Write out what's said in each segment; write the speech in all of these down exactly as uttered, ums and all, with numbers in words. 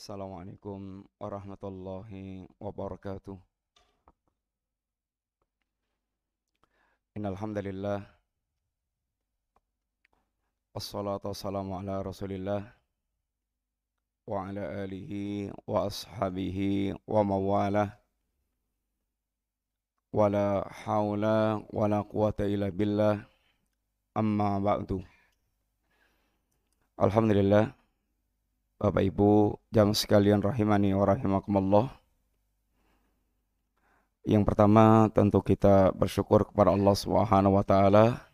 Assalamualaikum warahmatullahi wabarakatuh. Innal hamdalillah. Wassalatu wassalamu ala Rasulillah wa ala alihi wa ashabihi wa mawalah. Wala haula wala quwata illa billah. Amma ba'du. Alhamdulillah. Bapak Ibu, jamaah sekalian rahimani wa rahimakumullah. Yang pertama tentu kita bersyukur kepada Allah Subhanahu wa taala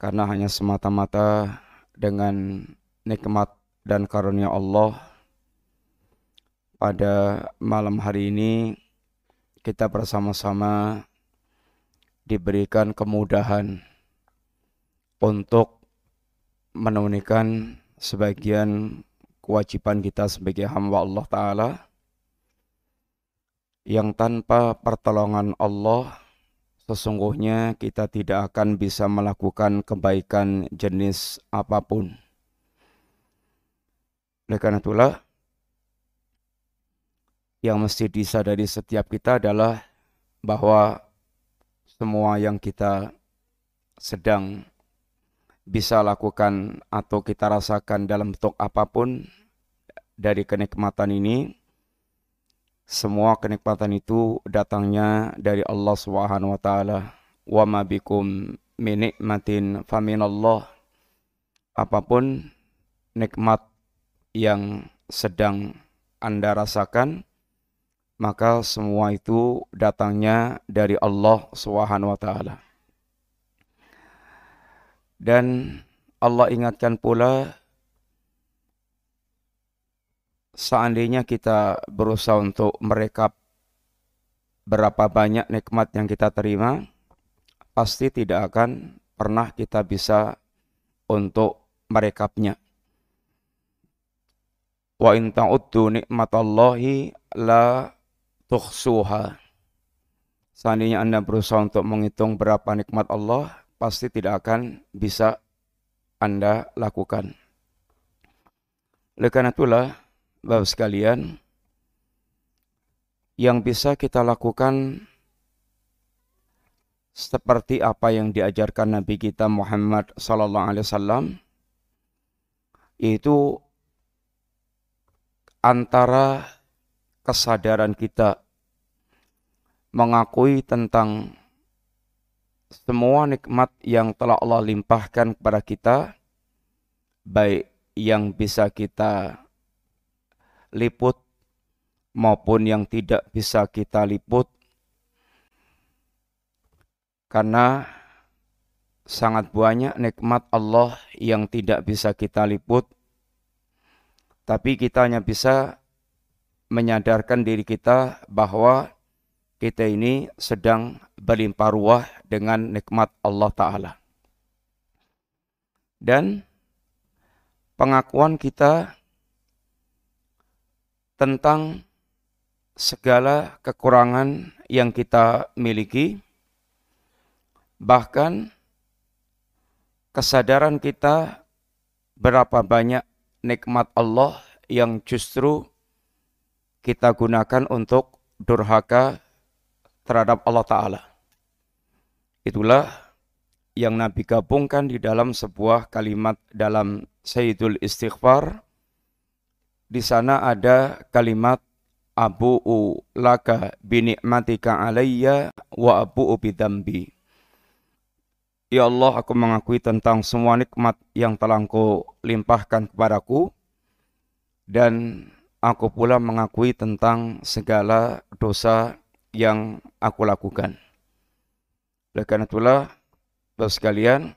karena hanya semata-mata dengan nikmat dan karunia Allah pada malam hari ini kita bersama-sama diberikan kemudahan untuk menunaikan sebagian kewajiban kita sebagai hamba Allah Ta'ala yang tanpa pertolongan Allah sesungguhnya kita tidak akan bisa melakukan kebaikan jenis apapun. Oleh karena itulah yang mesti disadari setiap kita adalah bahwa semua yang kita sedang bisa lakukan atau kita rasakan dalam bentuk apapun dari kenikmatan ini, semua kenikmatan itu datangnya dari Allah Subhanahu wa taala. Wa ma bikum min nikmatin faminallah. Apapun nikmat yang sedang Anda rasakan, maka semua itu datangnya dari Allah Subhanahu wa taala. Dan Allah ingatkan pula seandainya kita berusaha untuk merekap berapa banyak nikmat yang kita terima, pasti tidak akan pernah kita bisa untuk merekapnya. Wa in ta'uddu nikmatallahi la tuhsuha. Seandainya Anda berusaha untuk menghitung berapa nikmat Allah, pasti tidak akan bisa Anda lakukan. Oleh karena itulah, Bapak sekalian, yang bisa kita lakukan seperti apa yang diajarkan Nabi kita Muhammad sallallahu alaihi wasallam, yaitu antara kesadaran kita mengakui tentang semua nikmat yang telah Allah limpahkan kepada kita, baik yang bisa kita liput maupun yang tidak bisa kita liput, karena sangat banyak nikmat Allah yang tidak bisa kita liput, tapi kita hanya bisa menyadarkan diri kita bahwa kita ini sedang berlimpah ruah dengan nikmat Allah Ta'ala. Dan pengakuan kita tentang segala kekurangan yang kita miliki, bahkan kesadaran kita berapa banyak nikmat Allah yang justru kita gunakan untuk durhaka terhadap Allah Ta'ala. Itulah yang Nabi gabungkan di dalam sebuah kalimat dalam sayyidul istighfar. Di sana ada kalimat abu'u laka binikmatika alayya wa abu'u bidambi. Ya Allah, aku mengakui tentang semua nikmat yang telah Engkau limpahkan kepadaku, dan aku pula mengakui tentang segala dosa yang aku lakukan. Oleh karena itulah, Bapak sekalian,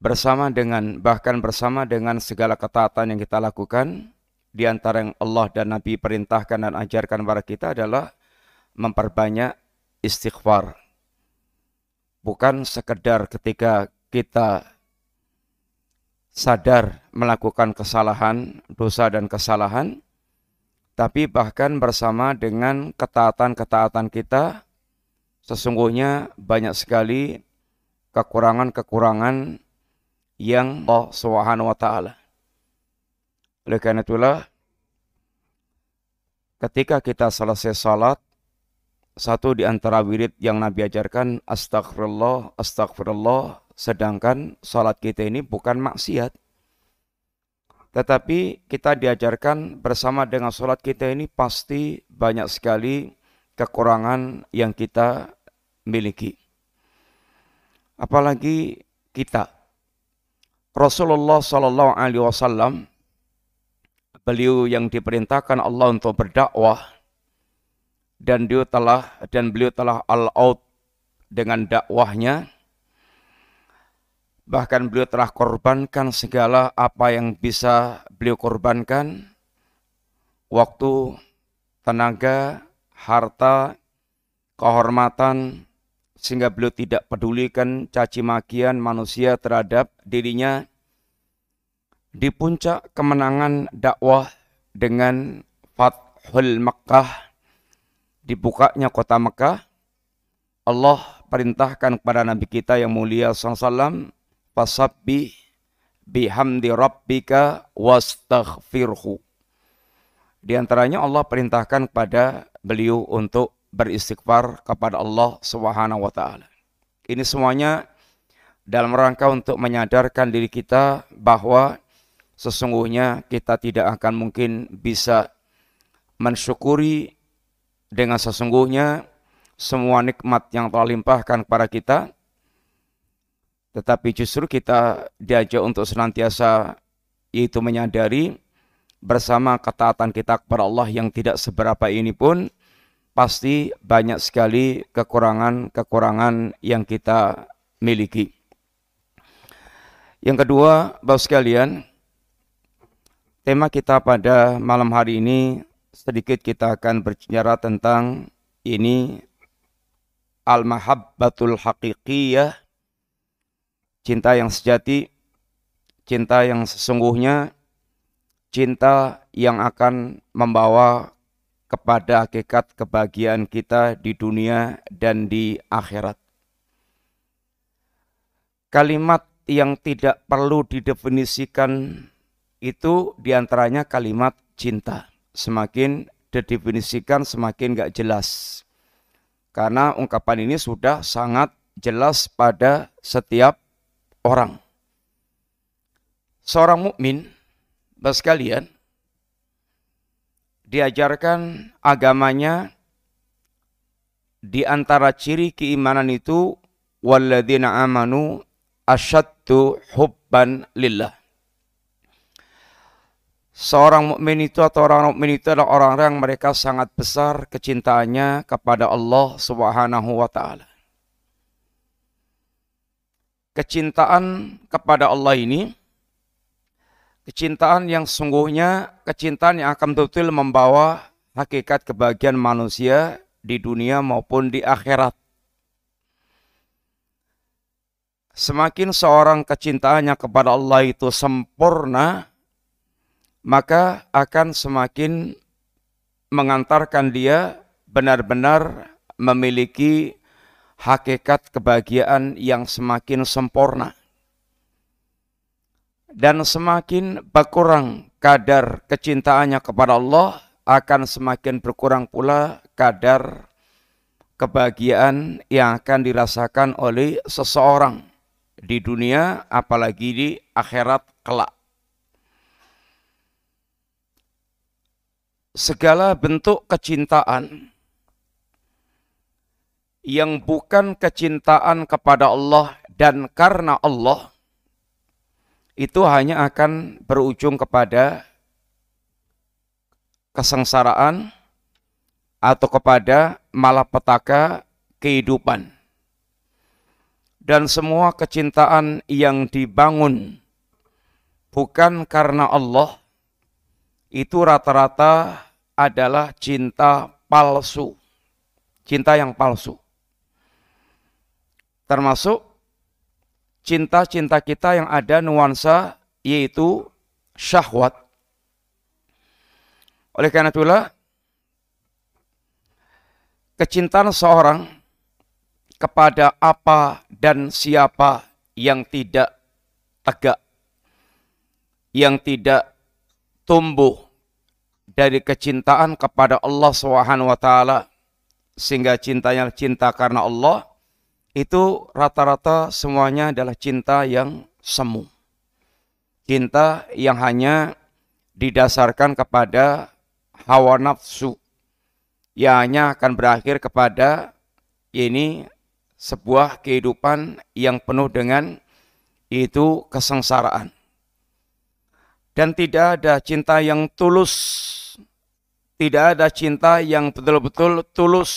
bersama dengan bahkan bersama dengan segala ketaatan yang kita lakukan, di antara yang Allah dan Nabi perintahkan dan ajarkan kepada kita adalah memperbanyak istighfar. Bukan sekedar ketika kita sadar melakukan kesalahan, dosa dan kesalahan, tapi bahkan bersama dengan ketaatan-ketaatan kita, sesungguhnya banyak sekali kekurangan-kekurangan yang Allah Subhanahu wa taala. Oleh karena itulah, ketika kita selesai salat, satu di antara wirid yang Nabi ajarkan, astagfirullah, astagfirullah, sedangkan salat kita ini bukan maksiat. Tetapi kita diajarkan bersama dengan salat kita ini pasti banyak sekali kekurangan yang kita miliki. Apalagi kita. Rasulullah Shallallahu Alaihi Wasallam, beliau yang diperintahkan Allah untuk berdakwah, dan beliau telah dan beliau telah all out dengan dakwahnya. Bahkan beliau telah korbankan segala apa yang bisa beliau korbankan, waktu, tenaga, harta, kehormatan, sehingga beliau tidak pedulikan caci makian manusia terhadap dirinya. Di puncak kemenangan dakwah dengan Fathul Mekah, dibukanya kota Mekah, Allah perintahkan kepada Nabi kita yang mulia shallallahu alaihi wasallam, fasabbih bihamdi rabbika wastaghfirhu. Di antaranya Allah perintahkan kepada beliau untuk beristighfar kepada Allah Subhanahu wa taala. Ini semuanya dalam rangka untuk menyadarkan diri kita bahwa sesungguhnya kita tidak akan mungkin bisa mensyukuri dengan sesungguhnya semua nikmat yang telah limpahkan kepada kita. Tetapi justru kita diajak untuk senantiasa yaitu menyadari bersama ketaatan kita kepada Allah yang tidak seberapa ini pun pasti banyak sekali kekurangan-kekurangan yang kita miliki. Yang kedua, Bapak sekalian, tema kita pada malam hari ini sedikit kita akan berbicara tentang ini Al-Mahabbatul Haqiqiyah, cinta yang sejati, cinta yang sesungguhnya, cinta yang akan membawa kepada hakikat kebahagiaan kita di dunia dan di akhirat. Kalimat yang tidak perlu didefinisikan itu diantaranya kalimat cinta. Semakin didefinisikan semakin gak jelas. Karena ungkapan ini sudah sangat jelas pada setiap orang. Seorang mukmin, Bapak sekalian, diajarkan agamanya di antara ciri keimanan itu walladzina amanu asyaddu hubban lillah. Seorang mukmin itu atau orang mukmin itu adalah orang-orang mereka sangat besar kecintaannya kepada Allah Subhanahu wa taala. Kecintaan kepada Allah ini, kecintaan yang sungguhnya, kecintaan yang akan betul-betul membawa hakikat kebahagiaan manusia di dunia maupun di akhirat. Semakin seorang kecintaannya kepada Allah itu sempurna, maka akan semakin mengantarkan dia benar-benar memiliki hakikat kebahagiaan yang semakin sempurna. Dan semakin berkurang kadar kecintaannya kepada Allah, akan semakin berkurang pula kadar kebahagiaan yang akan dirasakan oleh seseorang di dunia, apalagi di akhirat kelak. Segala bentuk kecintaan yang bukan kecintaan kepada Allah dan karena Allah, itu hanya akan berujung kepada kesengsaraan atau kepada malapetaka kehidupan. Dan semua kecintaan yang dibangun bukan karena Allah, itu rata-rata adalah cinta palsu. Cinta yang palsu. Termasuk cinta-cinta kita yang ada nuansa yaitu syahwat. Oleh karena itulah, kecintaan seorang kepada apa dan siapa yang tidak tegak, yang tidak tumbuh dari kecintaan kepada Allah Subhanahu wa taala sehingga cintanya cinta karena Allah itu rata-rata semuanya adalah cinta yang semu. Cinta yang hanya didasarkan kepada hawa nafsu yang hanya akan berakhir kepada ini sebuah kehidupan yang penuh dengan itu kesengsaraan. Dan tidak ada cinta yang tulus. Tidak ada cinta yang betul-betul tulus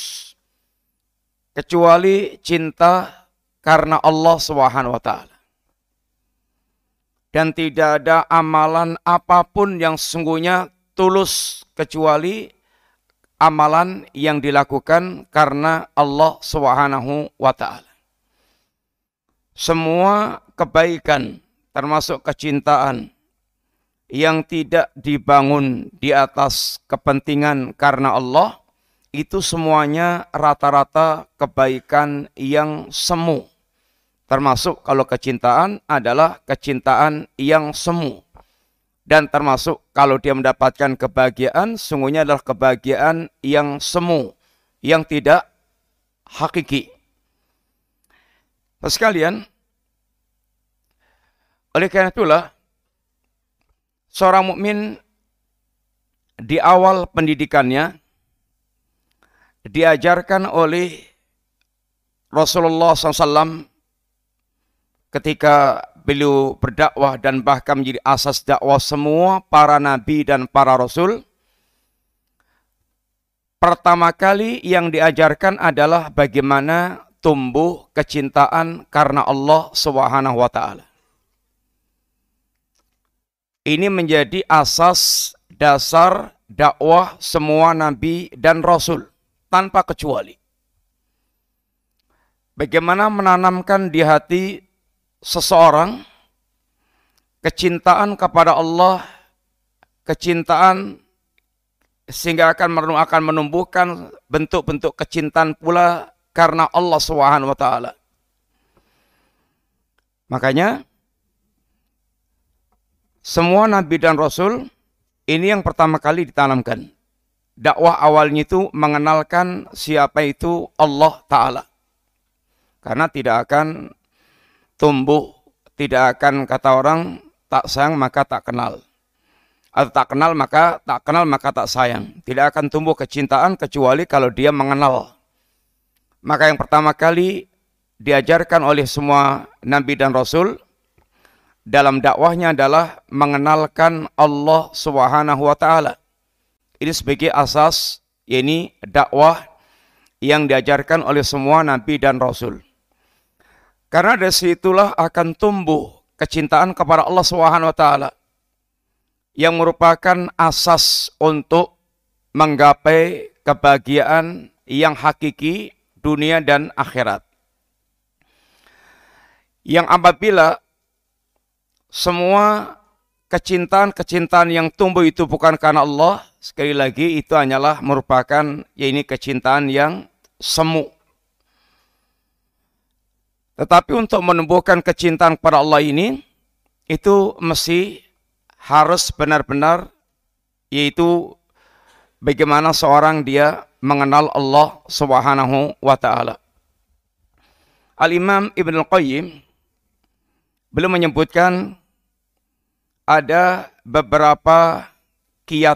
kecuali cinta karena Allah Subhanahu wa taala. Dan tidak ada amalan apapun yang sesungguhnya tulus kecuali amalan yang dilakukan karena Allah Subhanahu wa taala. Semua kebaikan termasuk kecintaan yang tidak dibangun di atas kepentingan karena Allah, itu semuanya rata-rata kebaikan yang semu. Termasuk kalau kecintaan adalah kecintaan yang semu. Dan termasuk kalau dia mendapatkan kebahagiaan, sungguhnya adalah kebahagiaan yang semu, yang tidak hakiki. Sekalian, oleh karena itulah, seorang mukmin di awal pendidikannya diajarkan oleh Rasulullah shallallahu alaihi wasallam ketika beliau berdakwah dan bahkan menjadi asas dakwah semua para nabi dan para rasul. Pertama kali yang diajarkan adalah bagaimana tumbuh kecintaan karena Allah Subhanahu wa taala. Ini menjadi asas dasar dakwah semua nabi dan rasul tanpa kecuali. Bagaimana menanamkan di hati seseorang kecintaan kepada Allah, kecintaan sehingga akan akan menumbuhkan bentuk-bentuk kecintaan pula karena Allah Subhanahu wa taala. Makanya semua nabi dan rasul ini yang pertama kali ditanamkan. Dakwah awalnya itu mengenalkan siapa itu Allah Ta'ala. Karena tidak akan tumbuh, tidak akan kata orang tak sayang maka tak kenal. Atau tak kenal maka tak kenal maka tak sayang. Tidak akan tumbuh kecintaan kecuali kalau dia mengenal. Maka yang pertama kali diajarkan oleh semua nabi dan rasul dalam dakwahnya adalah mengenalkan Allah Subhanahu wa taala. Ini sebagai asas, yakni dakwah yang diajarkan oleh semua nabi dan rasul. Karena dari situlah akan tumbuh kecintaan kepada Allah Subhanahu wa taala yang merupakan asas untuk menggapai kebahagiaan yang hakiki dunia dan akhirat. Yang apabila semua kecintaan-kecintaan yang tumbuh itu bukan karena Allah, sekali lagi itu hanyalah merupakan ya ini kecintaan yang semu. Tetapi untuk menumbuhkan kecintaan kepada Allah ini, itu mesti harus benar-benar yaitu bagaimana seorang dia mengenal Allah Subhanahu wa taala. Al-Imam Ibn Al-Qayyim belum menyebutkan ada beberapa kiat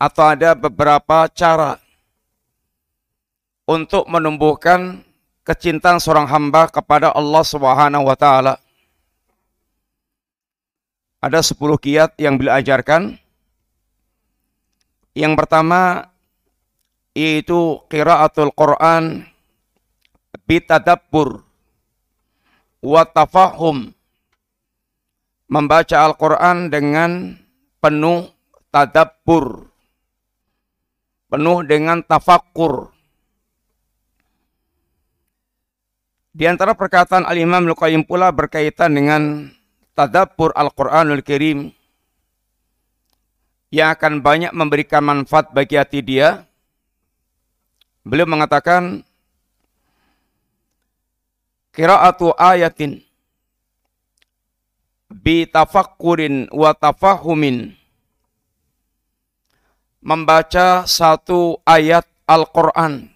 atau ada beberapa cara untuk menumbuhkan kecintaan seorang hamba kepada Allah Subhanahu wa taala. Ada sepuluh kiat yang beliau ajarkan. Yang pertama yaitu qiraatul Quran bitadabbur wa tafahum, membaca Al-Quran dengan penuh tadabbur, penuh dengan tafakur. Di antara perkataan Al-Imam Al-Qayyim pula berkaitan dengan tadabbur Al-Quranul Karim yang akan banyak memberikan manfaat bagi hati dia. Beliau mengatakan qira'atu ayatin bi tafakkurin wa tafahumin membaca satu ayat Al-Quran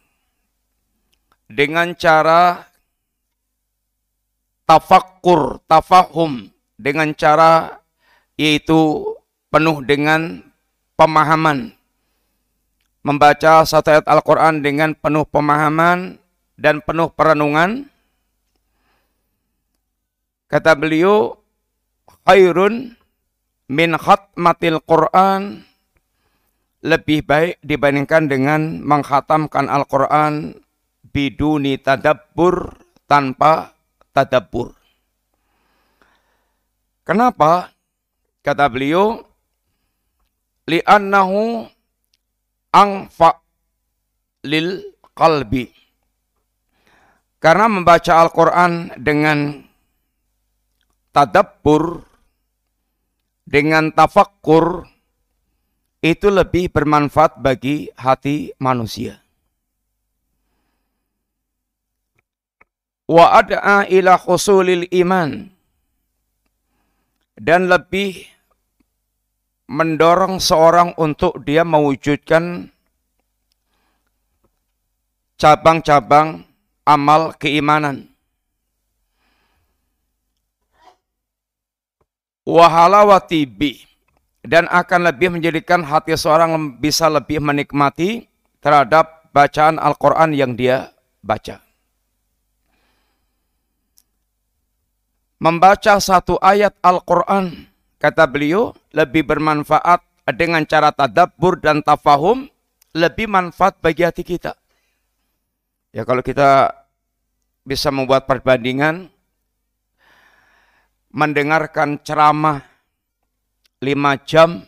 dengan cara tafakkur, tafahum, dengan cara yaitu penuh dengan pemahaman. Membaca satu ayat Al-Quran dengan penuh pemahaman dan penuh perenungan. Kata beliau, khairun min khatmatil Quran, lebih baik dibandingkan dengan menghatamkan Al-Quran biduni tadabbur, tanpa tadabbur. Kenapa? Kata beliau, li'annahu angfa lil qalbi. Karena membaca Al-Quran dengan tadabbur, dengan tafakkur, itu lebih bermanfaat bagi hati manusia. Wa ad'a ila husulil iman, dan lebih mendorong seorang untuk dia mewujudkan cabang-cabang amal keimanan. Wa halawati bi, dan akan lebih menjadikan hati seorang bisa lebih menikmati terhadap bacaan Al-Quran yang dia baca. Membaca satu ayat Al-Quran, kata beliau, lebih bermanfaat dengan cara tadabbur dan tafahum, lebih manfaat bagi hati kita. Ya, kalau kita bisa membuat perbandingan, mendengarkan ceramah lima jam,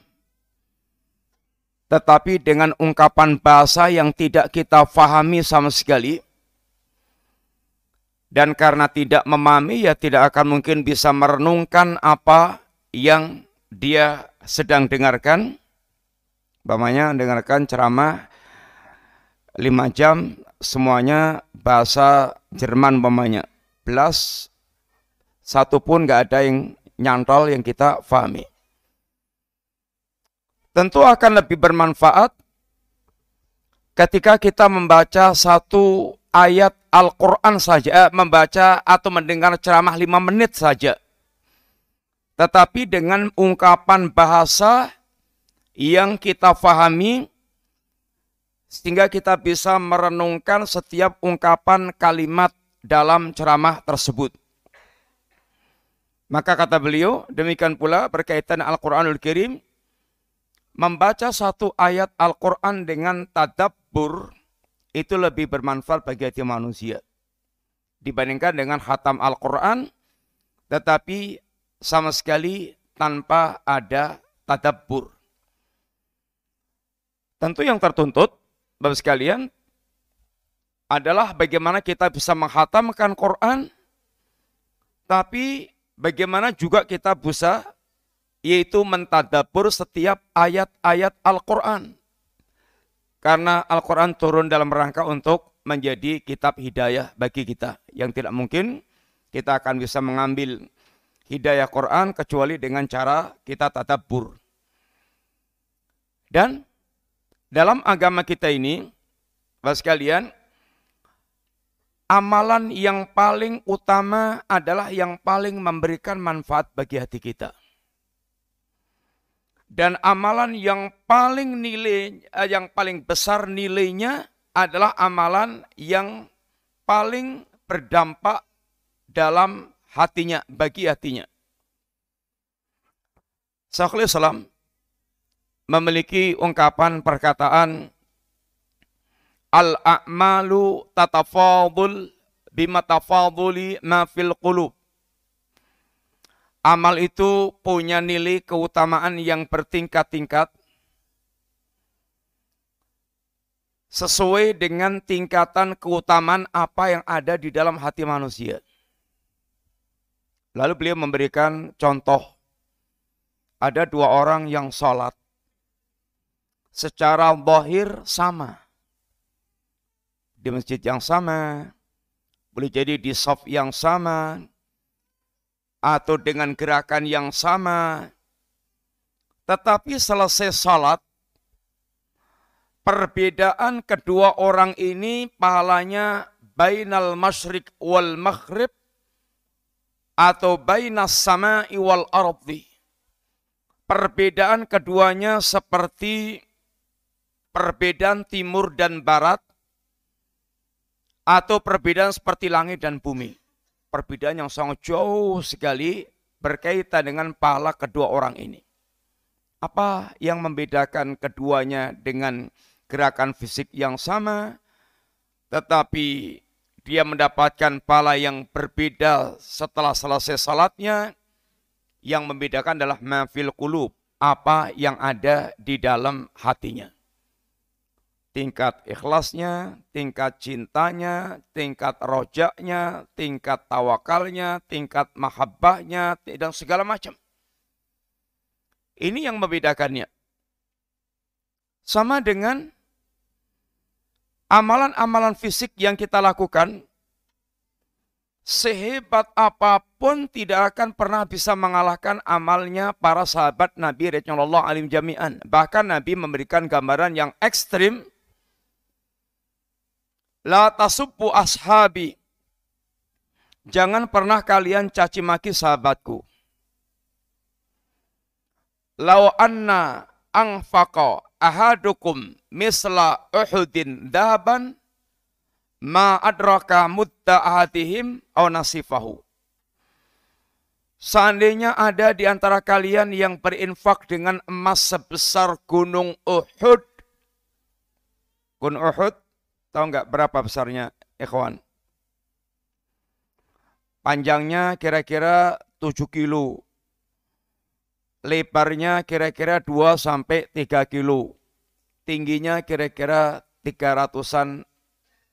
tetapi dengan ungkapan bahasa yang tidak kita fahami sama sekali, dan karena tidak memahami, ya tidak akan mungkin bisa merenungkan apa yang dia sedang dengarkan. Umpamanya dengarkan ceramah lima jam, semuanya bahasa Jerman umpamanya, plus satu pun nggak ada yang nyantol yang kita fahami. Tentu akan lebih bermanfaat ketika kita membaca satu ayat Al-Quran saja, eh, membaca atau mendengar ceramah lima menit saja. Tetapi dengan ungkapan bahasa yang kita fahami, sehingga kita bisa merenungkan setiap ungkapan kalimat dalam ceramah tersebut. Maka kata beliau, demikian pula berkaitan Al-Quranul Karim, membaca satu ayat Al-Quran dengan tadabbur, itu lebih bermanfaat bagi hati manusia dibandingkan dengan khatam Al-Quran, tetapi sama sekali tanpa ada tadabbur. Tentu yang tertuntut, Bapak sekalian, adalah bagaimana kita bisa menghatamkan Quran, tapi bagaimana juga kita bisa yaitu mentadabur setiap ayat-ayat Al-Quran. Karena Al-Quran turun dalam rangka untuk menjadi kitab hidayah bagi kita. Yang tidak mungkin kita akan bisa mengambil hidayah Quran kecuali dengan cara kita tadabur. Dan dalam agama kita ini, Bapak sekalian, amalan yang paling utama adalah yang paling memberikan manfaat bagi hati kita. Dan amalan yang paling nilai, yang paling besar nilainya adalah amalan yang paling berdampak dalam hatinya, bagi hatinya. Syekh Al-Islam memiliki ungkapan perkataan, al-a'malu tatafadul bima tafaduli ma fil qulub. Amal itu punya nilai keutamaan yang bertingkat-tingkat sesuai dengan tingkatan keutamaan apa yang ada di dalam hati manusia. Lalu beliau memberikan contoh. Ada dua orang yang sholat. Secara zahir sama, di masjid yang sama, boleh jadi di shaf yang sama, atau dengan gerakan yang sama. Tetapi selesai salat, Perbedaan kedua orang ini pahalanya bainal masyriq wal maghrib atau bainas sama'i wal ardi. Perbedaan keduanya seperti perbedaan timur dan barat atau perbedaan seperti langit dan bumi. Perbedaan yang sangat jauh sekali berkaitan dengan pahala kedua orang ini. Apa yang membedakan keduanya dengan gerakan fisik yang sama, tetapi dia mendapatkan pahala yang berbeda setelah selesai salatnya? Yang membedakan adalah mafil qulub, apa yang ada di dalam hatinya. Tingkat ikhlasnya, tingkat cintanya, tingkat rojaknya, tingkat tawakalnya, tingkat mahabbahnya, dan segala macam. Ini yang membedakannya. Sama dengan amalan-amalan fisik yang kita lakukan, sehebat apapun tidak akan pernah bisa mengalahkan amalnya para sahabat Nabi radhiyallahu anhum jami'an. Bahkan Nabi memberikan gambaran yang ekstrim. La tasubbu ashabi. Jangan pernah kalian caci maki sahabatku. Lau anna anfaqa ahadukum misla uhudin dhahaban ma adraka mutta ahatihim au nasifahu. Seandainya ada di antara kalian yang berinfak dengan emas sebesar gunung Uhud. Gunung Uhud, tahu nggak berapa besarnya, ikhwan? Panjangnya kira-kira tujuh kilo. Lebarnya kira-kira dua sampai tiga kilo. Tingginya kira-kira tiga ratusan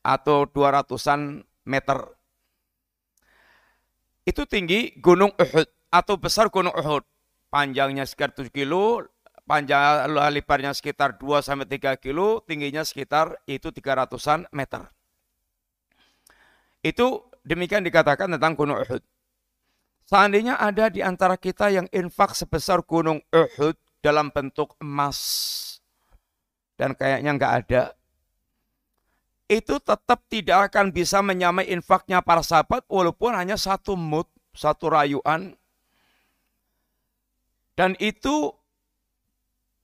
atau dua ratusan meter. Itu tinggi gunung Uhud atau besar gunung Uhud. Panjangnya sekitar tujuh kilo, panjang lebarnya sekitar dua sampai tiga kilo, tingginya sekitar itu tiga ratusan meter. Itu demikian dikatakan tentang gunung Uhud. Seandainya ada di antara kita yang infak sebesar gunung Uhud dalam bentuk emas, dan kayaknya nggak ada, itu tetap tidak akan bisa menyamai infaknya para sahabat walaupun hanya satu mut, satu rayuan. Dan itu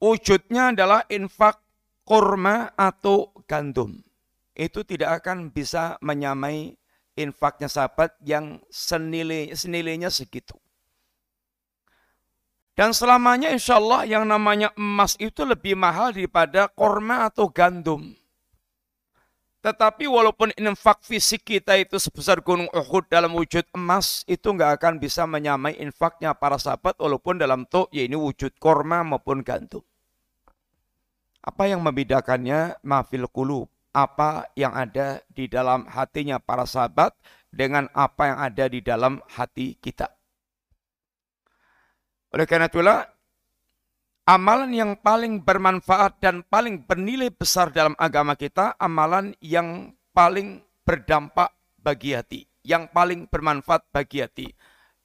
wujudnya adalah infak kurma atau gandum. Itu tidak akan bisa menyamai infaknya sahabat yang senilai, senilainya segitu. Dan selamanya insya Allah yang namanya emas itu lebih mahal daripada kurma atau gandum. Tetapi walaupun infak fisik kita itu sebesar gunung Uhud dalam wujud emas, itu nggak akan bisa menyamai infaknya para sahabat walaupun dalam bentuk ya ini wujud korma maupun gandum. Apa yang membedakannya? Mafil qulub, apa yang ada di dalam hatinya para sahabat dengan apa yang ada di dalam hati kita. Oleh karena itulah amalan yang paling bermanfaat dan paling bernilai besar dalam agama kita, amalan yang paling berdampak bagi hati, yang paling bermanfaat bagi hati,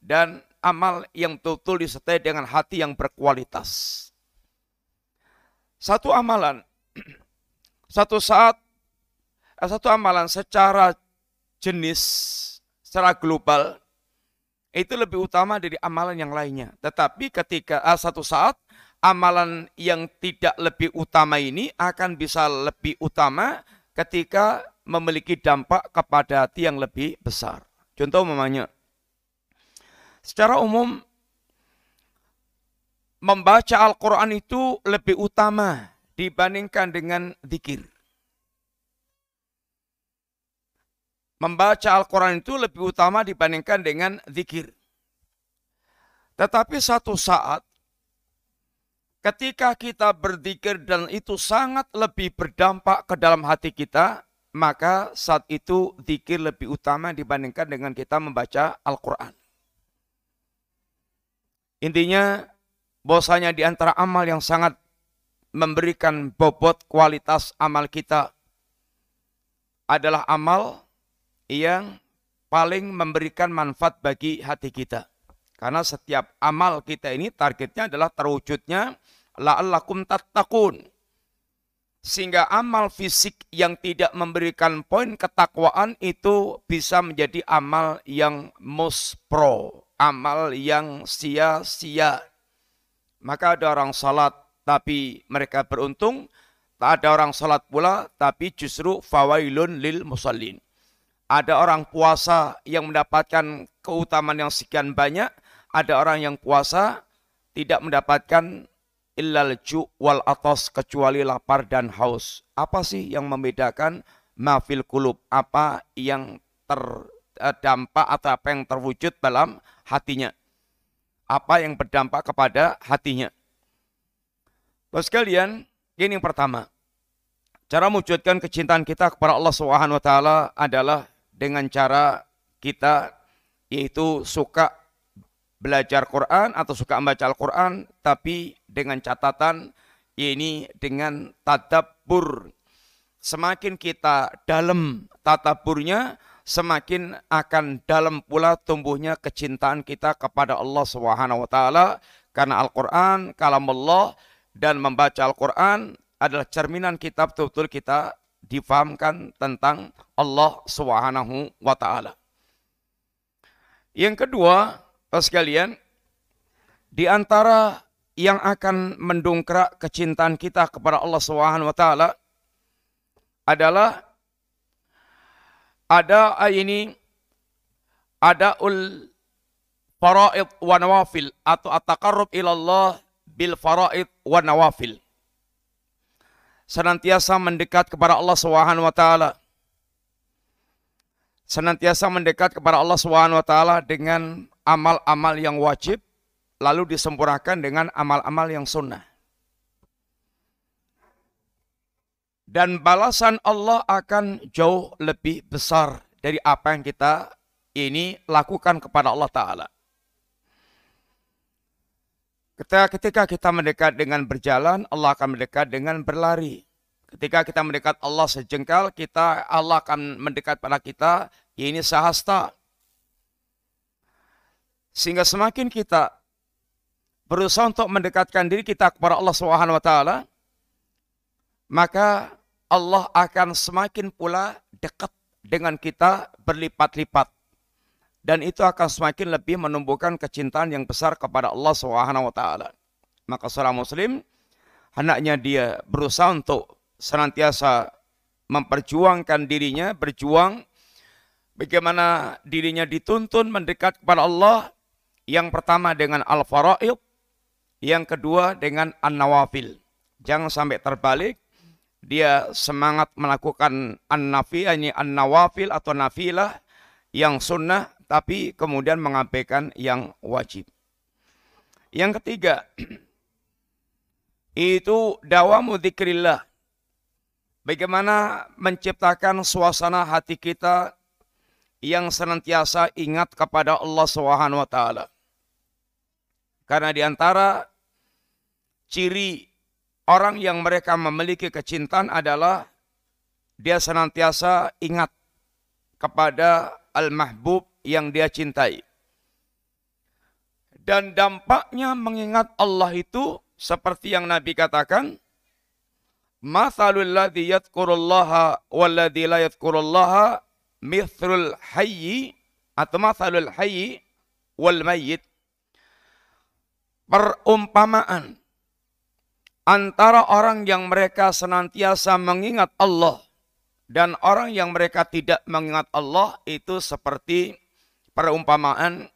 dan amal yang betul-betul disertai dengan hati yang berkualitas. Satu amalan, satu saat, satu amalan secara jenis, secara global, itu lebih utama dari amalan yang lainnya. Tetapi ketika satu saat, amalan yang tidak lebih utama ini akan bisa lebih utama ketika memiliki dampak kepada hati yang lebih besar. Contoh umpamanya, secara umum membaca Al-Quran itu lebih utama dibandingkan dengan zikir. Membaca Al-Quran itu lebih utama dibandingkan dengan zikir. Tetapi satu saat, ketika kita berzikir dan itu sangat lebih berdampak ke dalam hati kita, maka saat itu zikir lebih utama dibandingkan dengan kita membaca Al-Quran. Intinya, bahwasanya di antara amal yang sangat memberikan bobot kualitas amal kita adalah amal yang paling memberikan manfaat bagi hati kita. Karena setiap amal kita ini targetnya adalah terwujudnya la'allakum tattaqun. sehingga amal fisik yang tidak memberikan poin ketakwaan itu bisa menjadi amal yang muspro, amal yang sia-sia. Maka ada orang salat tapi mereka beruntung, tak ada orang salat pula tapi justru fawailun lil musallin. Ada orang puasa yang mendapatkan keutamaan yang sekian banyak, ada orang yang puasa tidak mendapatkan illal ju' wal atas, kecuali lapar dan haus. Apa sih yang membedakan mafil kulub? Apa yang terdampak atau apa yang terwujud dalam hatinya? Apa yang berdampak kepada hatinya? Terus sekalian, ini yang pertama. Cara mewujudkan kecintaan kita kepada Allah Subhanahu wa taala adalah dengan cara kita yaitu suka belajar Quran atau suka membaca Al-Quran, tapi dengan catatan ini dengan tadabbur. Semakin kita dalam tadabburnya, semakin akan dalam pula tumbuhnya kecintaan kita kepada Allah Subhanahu wa taala, karena Al-Quran kalamullah dan membaca Al-Quran adalah cerminan kita betul-betul kita difahamkan tentang Allah Subhanahu wa taala. Yang kedua, sekalian, di antara yang akan mendongkrak kecintaan kita kepada Allah Subhanahu wa taala adalah ada ini ada ul faraid wa nawafil, atau at-taqarrub ilallah bil faraid wa nawafil. Senantiasa mendekat kepada Allah Subhanahu wa taala. Senantiasa mendekat kepada Allah Subhanahu wa taala dengan amal-amal yang wajib, lalu disempurnakan dengan amal-amal yang sunnah. Dan balasan Allah akan jauh lebih besar dari apa yang kita ini lakukan kepada Allah Ta'ala. Ketika kita mendekat dengan berjalan, Allah akan mendekat dengan berlari. Ketika kita mendekat Allah sejengkal, kita Allah akan mendekat pada kita, ini sehasta. Sehingga semakin kita berusaha untuk mendekatkan diri kita kepada Allah Subhanahu wa taala, maka Allah akan semakin pula dekat dengan kita berlipat-lipat. Dan itu akan semakin lebih menumbuhkan kecintaan yang besar kepada Allah Subhanahu wa taala. Maka seorang muslim hendaknya dia berusaha untuk senantiasa memperjuangkan dirinya, berjuang bagaimana dirinya dituntun mendekat kepada Allah. Yang pertama dengan al-fara'id, yang kedua dengan an-nawafil. Jangan sampai terbalik, dia semangat melakukan an-nafi, an-nawafil atau nafilah yang sunnah, tapi kemudian mengabaikan yang wajib. Yang ketiga, itu dawamu dzikrillah. Bagaimana menciptakan suasana hati kita yang senantiasa ingat kepada Allah Subhanahu wa taala. Karena di antara ciri orang yang mereka memiliki kecintaan adalah dia senantiasa ingat kepada al-mahbub yang dia cintai. Dan dampaknya mengingat Allah itu seperti yang Nabi katakan, "Matsalul ladzi yadhkurullaha wal ladzi la yadhkurullaha mithlul hayyi atau mathalul hayyi wal mayyit." Perumpamaan antara orang yang mereka senantiasa mengingat Allah dan orang yang mereka tidak mengingat Allah itu seperti perumpamaan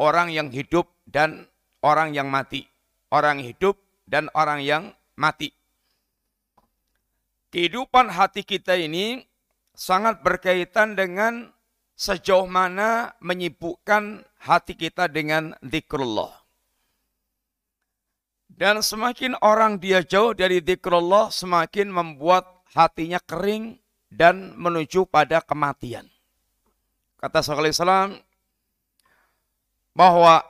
orang yang hidup dan orang yang mati. Orang hidup dan orang yang mati. Kehidupan hati kita ini sangat berkaitan dengan sejauh mana menyibukkan hati kita dengan zikrullah. Dan semakin orang dia jauh dari zikrullah, semakin membuat hatinya kering dan menuju pada kematian. Kata Syekh Al-Islam bahwa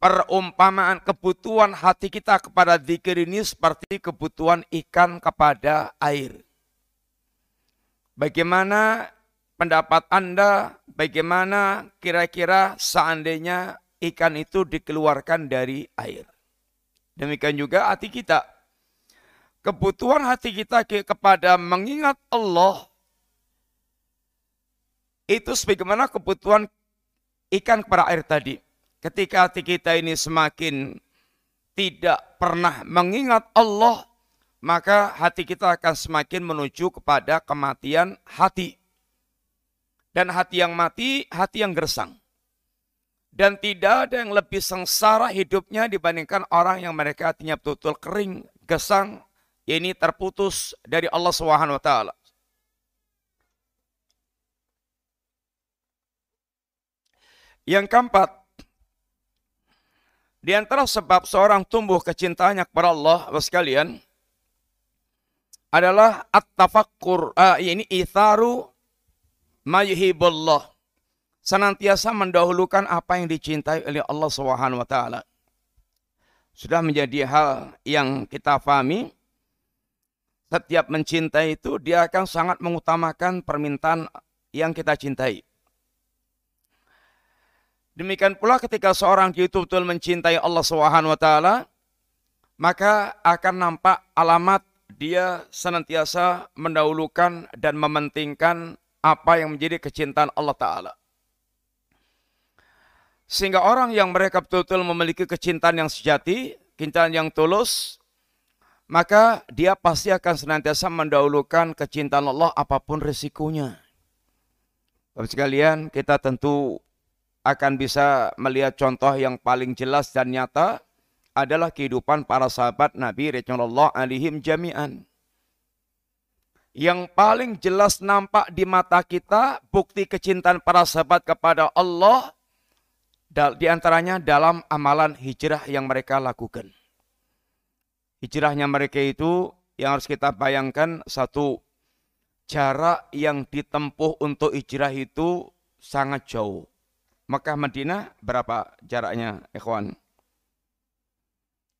perumpamaan kebutuhan hati kita kepada zikir ini seperti kebutuhan ikan kepada air. Bagaimana pendapat Anda, bagaimana kira-kira seandainya ikan itu dikeluarkan dari air? Demikian juga hati kita. kebutuhan hati kita kepada mengingat Allah itu sebagaimana kebutuhan ikan kepada air tadi. Ketika hati kita ini semakin tidak pernah mengingat Allah, maka hati kita akan semakin menuju kepada kematian hati. Dan hati yang mati, hati yang gersang. Dan tidak ada yang lebih sengsara hidupnya dibandingkan orang yang mereka hatinya betul-betul kering, gesang, ini terputus dari Allah Subhanahu wa taala. Yang keempat, di antara sebab seorang tumbuh kecintaannya kepada Allah, Bapak sekalian, adalah at-tafakkur, uh, ini itharu ma yuhibullah. Senantiasa mendahulukan apa yang dicintai oleh Allah Subhanahu wa taala. Sudah menjadi hal yang kita pahami, setiap mencintai itu dia akan sangat mengutamakan permintaan yang kita cintai. Demikian pula ketika seorang itu betul mencintai Allah Subhanahu wa taala, maka akan nampak alamat dia senantiasa mendahulukan dan mementingkan apa yang menjadi kecintaan Allah taala. Sehingga orang yang mereka betul-betul memiliki kecintaan yang sejati, kecintaan yang tulus, maka dia pasti akan senantiasa mendahulukan kecintaan Allah apapun risikonya. Bapak sekalian, kita tentu akan bisa melihat contoh yang paling jelas dan nyata adalah kehidupan para sahabat Nabi Ridwanullah alaihim jami'an. Yang paling jelas nampak di mata kita bukti kecintaan para sahabat kepada Allah, di antaranya dalam amalan hijrah yang mereka lakukan. Hijrahnya mereka itu yang harus kita bayangkan, satu, jarak yang ditempuh untuk hijrah itu sangat jauh. Mekah Madinah berapa jaraknya, ikhwan?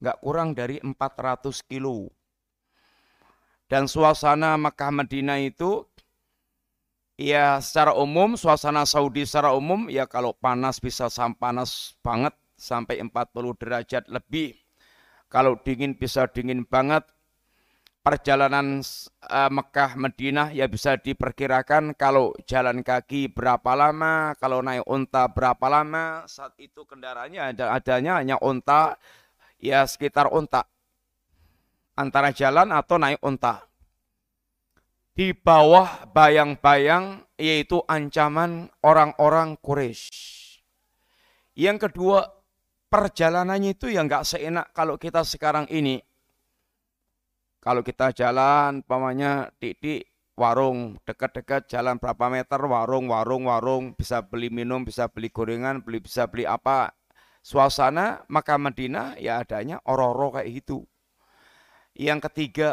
Nggak kurang dari empat ratus kilo. Dan suasana Mekah Madinah itu, ya secara umum, suasana Saudi secara umum, ya kalau panas bisa sampai panas banget, sampai empat puluh derajat lebih. Kalau dingin bisa dingin banget. Perjalanan uh, Mekah, Madinah ya bisa diperkirakan kalau jalan kaki berapa lama, kalau naik unta berapa lama. Saat itu kendaraannya ada, adanya hanya unta, ya sekitar unta. Antara jalan atau naik unta. Di bawah bayang-bayang yaitu ancaman orang-orang Quraisy. Yang kedua, perjalanannya itu yang nggak seenak kalau kita sekarang ini. Kalau kita jalan, umpamanya titik warung dekat-dekat jalan berapa meter, warung, warung, warung, bisa beli minum, bisa beli gorengan, beli bisa beli apa. Suasana Mekah Madinah ya adanya ororo kayak gitu. Yang ketiga,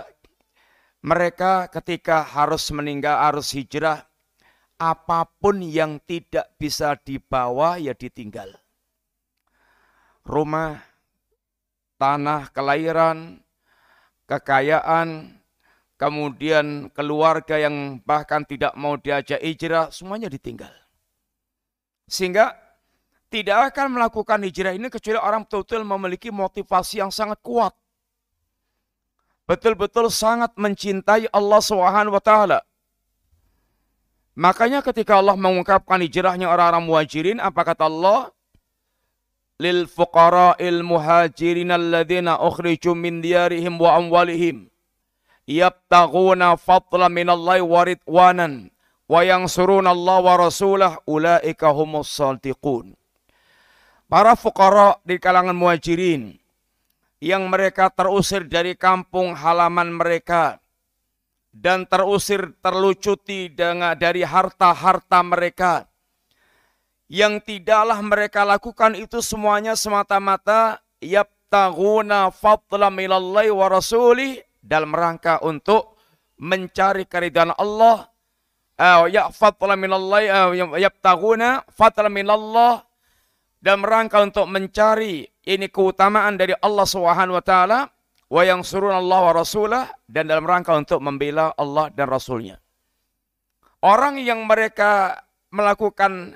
mereka ketika harus meninggal, harus hijrah, apapun yang tidak bisa dibawa ya ditinggal. Rumah, tanah kelahiran, kekayaan, kemudian keluarga yang bahkan tidak mau diajak hijrah, semuanya ditinggal. Sehingga tidak akan melakukan hijrah ini kecuali orang betul-betul memiliki motivasi yang sangat kuat. Betul-betul sangat mencintai Allah Subhanahu wa taala. Makanya ketika Allah mengungkapkan hijrahnya orang-orang muhajirin, apa kata Allah? Lil fuqara'il muhajirin alladzina ukhriju min diyarihim wa amwalihim yabtaghuna fadlan minallahi wa ridwanan wa yansuruna Allah wa rasulahu ulaika humus shadiqun. Para fuqara di kalangan muhajirin yang mereka terusir dari kampung halaman mereka dan terusir terlucuti dengan dari harta-harta mereka, yang tidaklah mereka lakukan itu semuanya semata-mata yabtaghuna fadlan minallahi wa rasulih, dalam rangka untuk mencari keridhaan Allah, ya fadlan minallahi yabtaghuna fadlan minallah, dalam rangka untuk mencari ini keutamaan dari Allah Subhanahu wa taala, wa yansuruna Allah wa rasulah, dan dalam rangka untuk membela Allah dan rasulnya. Orang yang mereka melakukan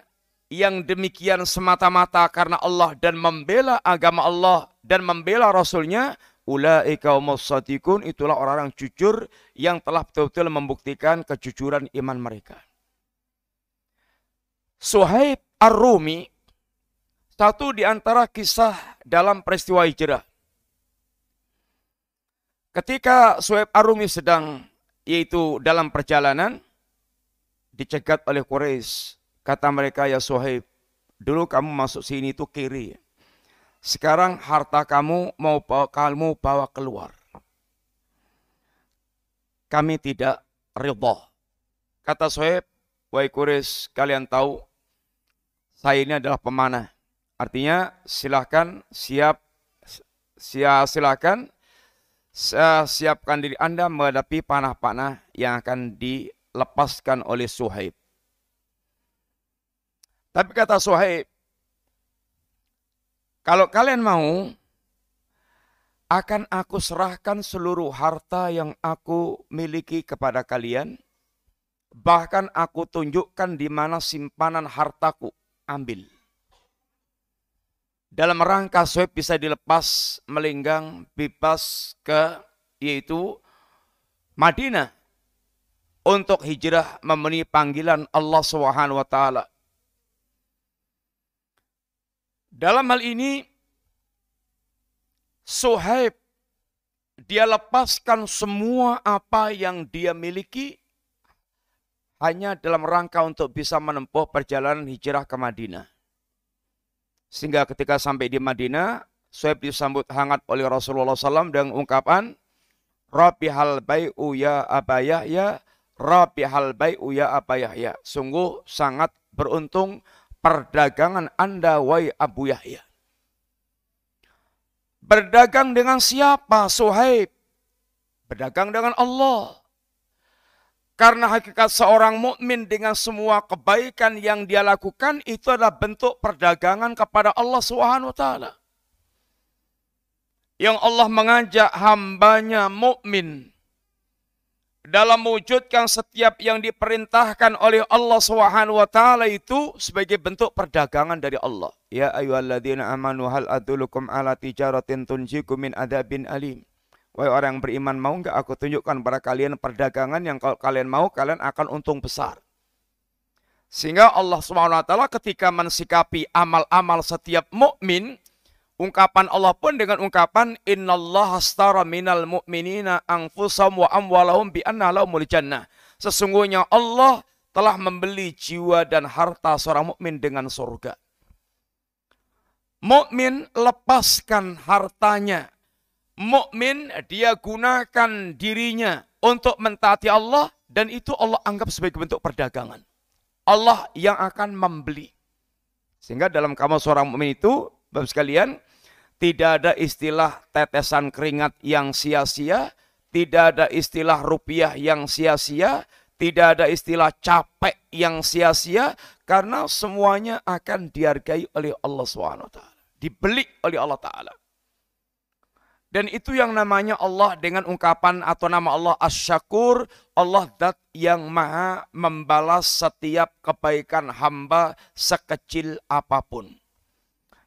yang demikian semata-mata karena Allah dan membela agama Allah dan membela rasulnya, Ulaika humus shadiqun, itulah orang-orang jujur yang telah betul-betul membuktikan kejujuran iman mereka. Suhaib Ar-Rumi, satu di antara kisah dalam peristiwa hijrah. Ketika Suhaib Ar-Rumi sedang, yaitu dalam perjalanan, dicegat oleh Quraisy. Kata mereka, ya Suhaib, dulu kamu masuk sini itu kiri. Sekarang harta kamu mau bawa, kamu bawa keluar. Kami tidak ridha. Kata Suhaib, wahai Quraisy, kalian tahu saya ini adalah pemanah. Artinya silahkan siap, silahkan siapkan diri Anda menghadapi panah-panah yang akan dilepaskan oleh Suhaib. Tapi kata Suhaib, kalau kalian mau, akan aku serahkan seluruh harta yang aku miliki kepada kalian. Bahkan aku tunjukkan di mana simpanan hartaku, ambil. Dalam rangka Suhaib bisa dilepas, melenggang, bebas ke yaitu Madinah untuk hijrah memenuhi panggilan Allah Subhanahu wa taala. Dalam hal ini, Suhaib, dia lepaskan semua apa yang dia miliki hanya dalam rangka untuk bisa menempuh perjalanan hijrah ke Madinah. Sehingga ketika sampai di Madinah, Suhaib disambut hangat oleh Rasulullah shallallahu alaihi wasallam dengan ungkapan, Rabihal bai'u ya Aba Yahya, Rabihal bai'u ya Aba Yahya. Sungguh sangat beruntung perdagangan Anda, wahai Abu Yahya. Berdagang dengan siapa, Suhaib? Berdagang dengan Allah. Karena hakikat seorang mukmin dengan semua kebaikan yang dia lakukan itu adalah bentuk perdagangan kepada Allah Subhanahu wa taala. Yang Allah mengajak hambanya mukmin dalam mewujudkan setiap yang diperintahkan oleh Allah Subhanahu wa taala itu sebagai bentuk perdagangan dari Allah. Ya ayyuhalladzina amanu hal adullukum ala tijaratin tunjikum min adzabin alim. Wahai orang yang beriman, mau enggak aku tunjukkan kepada kalian perdagangan yang kalau kalian mau kalian akan untung besar. Sehingga Allah Subhanahu wa taala ketika mensikapi amal-amal setiap mukmin, ungkapan Allah pun dengan ungkapan innallaha astara minal mu'minina anfusahum wa amwalahum bi anna lahumul jannah. Sesungguhnya Allah telah membeli jiwa dan harta seorang mukmin dengan surga. Mukmin lepaskan hartanya. Mukmin dia gunakan dirinya untuk mentaati Allah dan itu Allah anggap sebagai bentuk perdagangan. Allah yang akan membeli. Sehingga dalam kamus seorang mukmin itu, Bapak sekalian, tidak ada istilah tetesan keringat yang sia-sia, tidak ada istilah rupiah yang sia-sia, tidak ada istilah capek yang sia-sia, karena semuanya akan dihargai oleh Allah Subhanahu wa taala, dibeli oleh Allah Ta'ala. Dan itu yang namanya Allah dengan ungkapan atau nama Allah Asy-Syakur, Allah Dat yang maha membalas setiap kebaikan hamba sekecil apapun.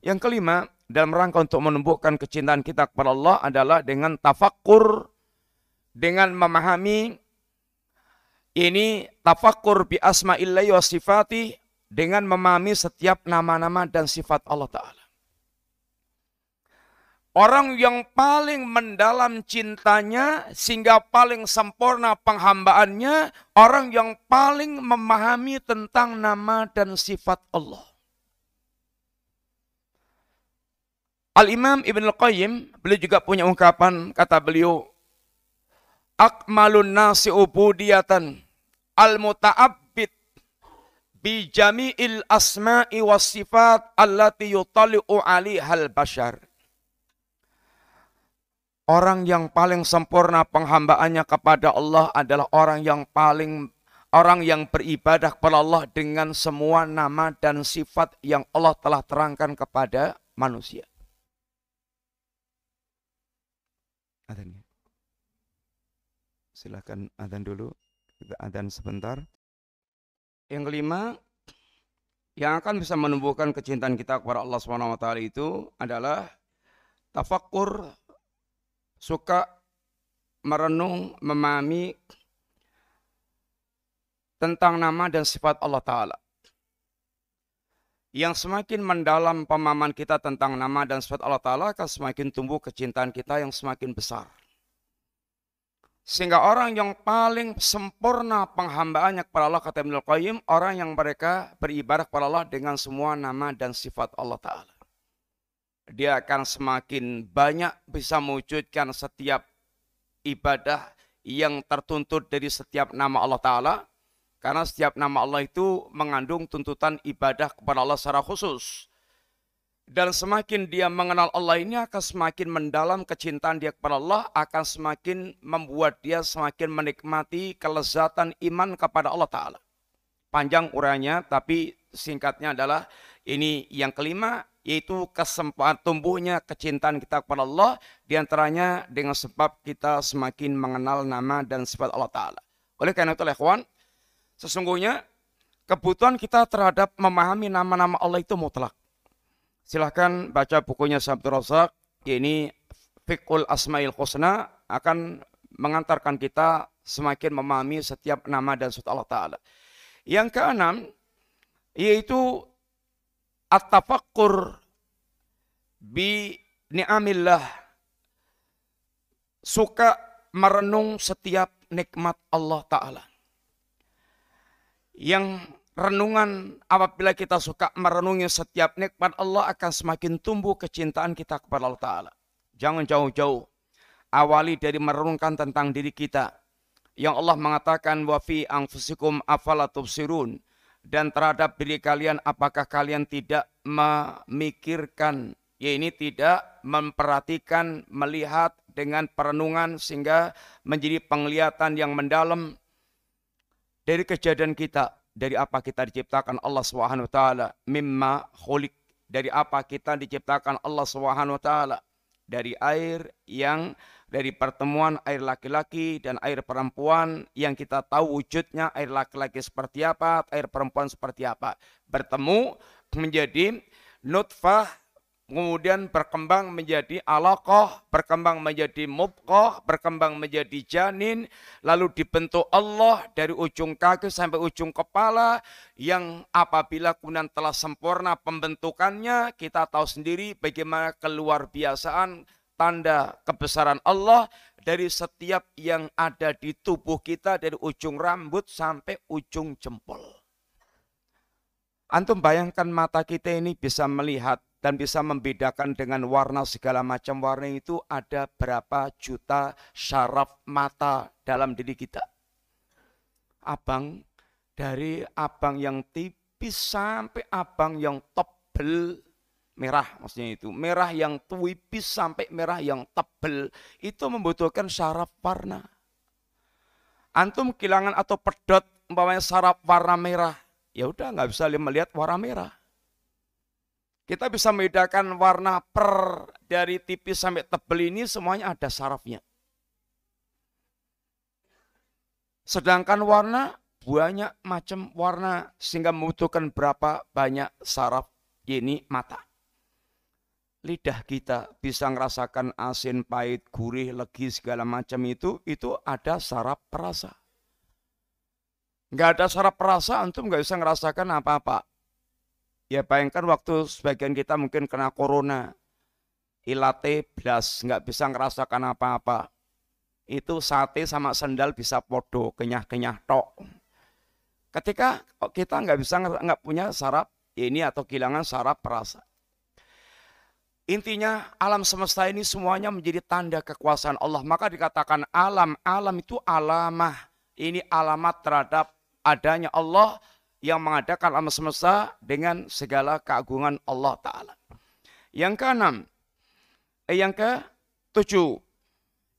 Yang kelima, dalam rangka untuk menumbuhkan kecintaan kita kepada Allah adalah dengan tafakkur, dengan memahami ini tafakkur bi asma'illahi wa sifati, dengan memahami setiap nama-nama dan sifat Allah Ta'ala. Orang yang paling mendalam cintanya sehingga paling sempurna penghambaannya, orang yang paling memahami tentang nama dan sifat Allah. Al-Imam Ibn Al-Qayyim, beliau juga punya ungkapan, kata beliau, Akmalun nasi ubudiyatan al-muta'abbid bi jami'il asma'i wassifat allati yutali'u alihal bashar. Orang yang paling sempurna penghambaannya kepada Allah adalah orang yang paling orang yang beribadah kepada Allah dengan semua nama dan sifat yang Allah telah terangkan kepada manusia. Adhan. Silahkan adzan dulu, kita adzan sebentar. Yang kelima, yang akan bisa menumbuhkan kecintaan kita kepada Allah Subhanahu wa taala itu adalah tafakkur, suka merenung, memahami tentang nama dan sifat Allah Ta'ala. Yang semakin mendalam pemahaman kita tentang nama dan sifat Allah Ta'ala, akan semakin tumbuh kecintaan kita yang semakin besar. Sehingga orang yang paling sempurna penghambaannya kepada Allah, kata Ibn Al-Qayyim, orang yang mereka beribadah kepada Allah dengan semua nama dan sifat Allah Ta'ala. Dia akan semakin banyak bisa mewujudkan setiap ibadah yang tertuntut dari setiap nama Allah Ta'ala. Karena setiap nama Allah itu mengandung tuntutan ibadah kepada Allah secara khusus. Dan semakin dia mengenal Allah ini, akan semakin mendalam kecintaan dia kepada Allah, akan semakin membuat dia semakin menikmati kelezatan iman kepada Allah Ta'ala. Panjang uraiannya, tapi singkatnya adalah ini yang kelima, yaitu kesempatan tumbuhnya kecintaan kita kepada Allah, diantaranya dengan sebab kita semakin mengenal nama dan sifat Allah Ta'ala. Oleh karena itu, ikhwan, sesungguhnya kebutuhan kita terhadap memahami nama-nama Allah itu mutlak. Silahkan baca bukunya Syekh Abdurrahman, ini Fiqhul Asma'il Husna, akan mengantarkan kita semakin memahami setiap nama dan sifat Allah Ta'ala. Yang keenam, yaitu At-Tafakkur bi ni'amillah, suka merenung setiap nikmat Allah Ta'ala. Yang renungan, apabila kita suka merenungi setiap nikmat Allah, akan semakin tumbuh kecintaan kita kepada Allah Ta'ala. Jangan jauh-jauh, awali dari merenungkan tentang diri kita. Yang Allah mengatakan, wa fi anfusikum afala tubsirun, dan terhadap diri kalian apakah kalian tidak memikirkan, ya ini tidak memperhatikan, melihat dengan perenungan sehingga menjadi penglihatan yang mendalam. Dari kejadian kita, dari apa kita diciptakan Allah Subhanahu wa Ta'ala, mimma khuliq, dari apa kita diciptakan Allah Subhanahu wa Ta'ala, dari air yang dari pertemuan air laki-laki dan air perempuan, yang kita tahu wujudnya air laki-laki seperti apa, air perempuan seperti apa, bertemu menjadi nutfah, kemudian berkembang menjadi alaqah, berkembang menjadi mubqah, berkembang menjadi janin, lalu dibentuk Allah dari ujung kaki sampai ujung kepala, yang apabila kemudian telah sempurna pembentukannya, kita tahu sendiri bagaimana keluar biasaan tanda kebesaran Allah dari setiap yang ada di tubuh kita, dari ujung rambut sampai ujung jempol. Antum bayangkan mata kita ini bisa melihat dan bisa membedakan dengan warna segala macam warna, itu ada berapa juta syaraf mata dalam diri kita. Abang, dari abang yang tipis sampai abang yang tebel, merah maksudnya itu, merah yang tipis sampai merah yang tebel, itu membutuhkan syaraf warna. Antum kehilangan atau pedot umpamanya syaraf warna merah, ya udah nggak bisa melihat warna merah. Kita bisa membedakan warna per dari tipis sampai tebel ini semuanya ada sarafnya. Sedangkan warna, banyak macam warna, sehingga membutuhkan berapa banyak saraf ini mata. Lidah kita bisa merasakan asin, pahit, gurih, legi, segala macam itu, itu ada saraf perasa. Nggak ada saraf perasa, antum nggak bisa merasakan apa-apa. Ya bayangkan waktu sebagian kita mungkin kena corona, ilate blas, nggak bisa ngerasakan apa-apa. Itu sate sama sendal bisa podo, kenyah-kenyah tok. Ketika kita nggak bisa, nggak punya saraf ini atau kehilangan saraf perasa. Intinya alam semesta ini semuanya menjadi tanda kekuasaan Allah. Maka dikatakan alam, alam itu alamah. Ini alamat terhadap adanya Allah yang mengadakan alam semesta dengan segala keagungan Allah Ta'ala. Yang keenam, eh, yang ketujuh,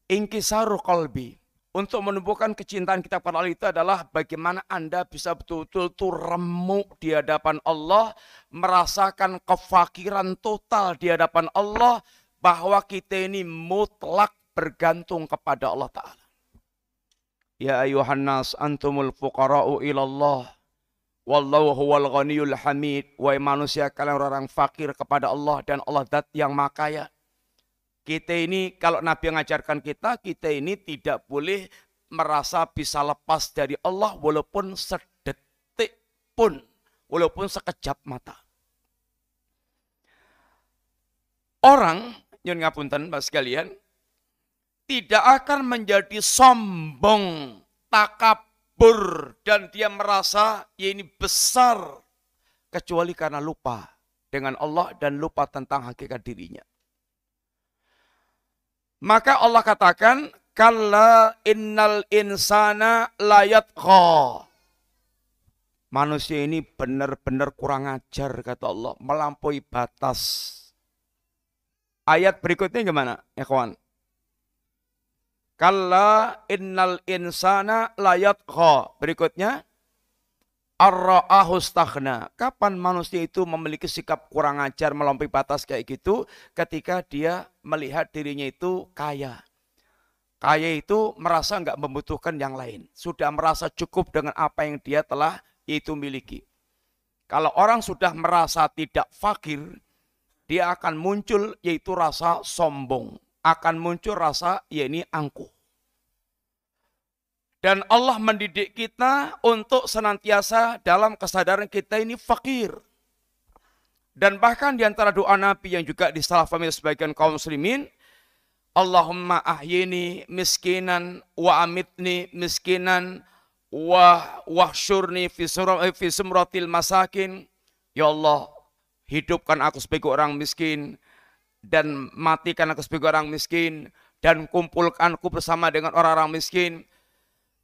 ingkisaru qalbi. Untuk menumbuhkan kecintaan kita kepada Allah itu adalah bagaimana Anda bisa betul-betul tuh remuk di hadapan Allah, merasakan kefakiran total di hadapan Allah, bahwa kita ini mutlak bergantung kepada Allah Ta'ala. Ya ayuhan nas antumul fuqara'u ilallah wallahu huwal ghaniyul hamid. Wahai manusia, kalian orang fakir kepada Allah, dan Allah zat yang makaya. Kita ini, kalau Nabi mengajarkan kita, kita ini tidak boleh merasa bisa lepas dari Allah walaupun sedetik pun, walaupun sekejap mata. Orang, nyun ngapunten Bapak sekalian, tidak akan menjadi sombong, takabur, dan dia merasa ya ini besar, kecuali karena lupa dengan Allah dan lupa tentang hakikat dirinya. Maka Allah katakan, "Kalla innal insana layatgha." Manusia ini benar-benar kurang ajar, kata Allah, melampaui batas. Ayat berikutnya gimana, ya kawan? "Kalla innal insana layatgha." Berikutnya, "Ar-ra'ahu istaghna." Kapan manusia itu memiliki sikap kurang ajar, melampaui batas kayak gitu? Ketika dia melihat dirinya itu kaya. Kaya itu merasa nggak membutuhkan yang lain. Sudah merasa cukup dengan apa yang dia telah itu miliki. Kalau orang sudah merasa tidak fakir, dia akan muncul yaitu rasa sombong. Akan muncul rasa yaitu angkuh. Dan Allah mendidik kita untuk senantiasa dalam kesadaran kita ini fakir. Dan bahkan di antara doa Nabi yang juga disalahfahami sebagian kaum muslimin, Allahumma ahyini miskinan wa amitni miskinan wa wahsyurni fi sumratil masakin. Ya Allah, hidupkan aku sebagai orang miskin dan matikan aku sebagai orang miskin dan kumpulkanku bersama dengan orang-orang miskin.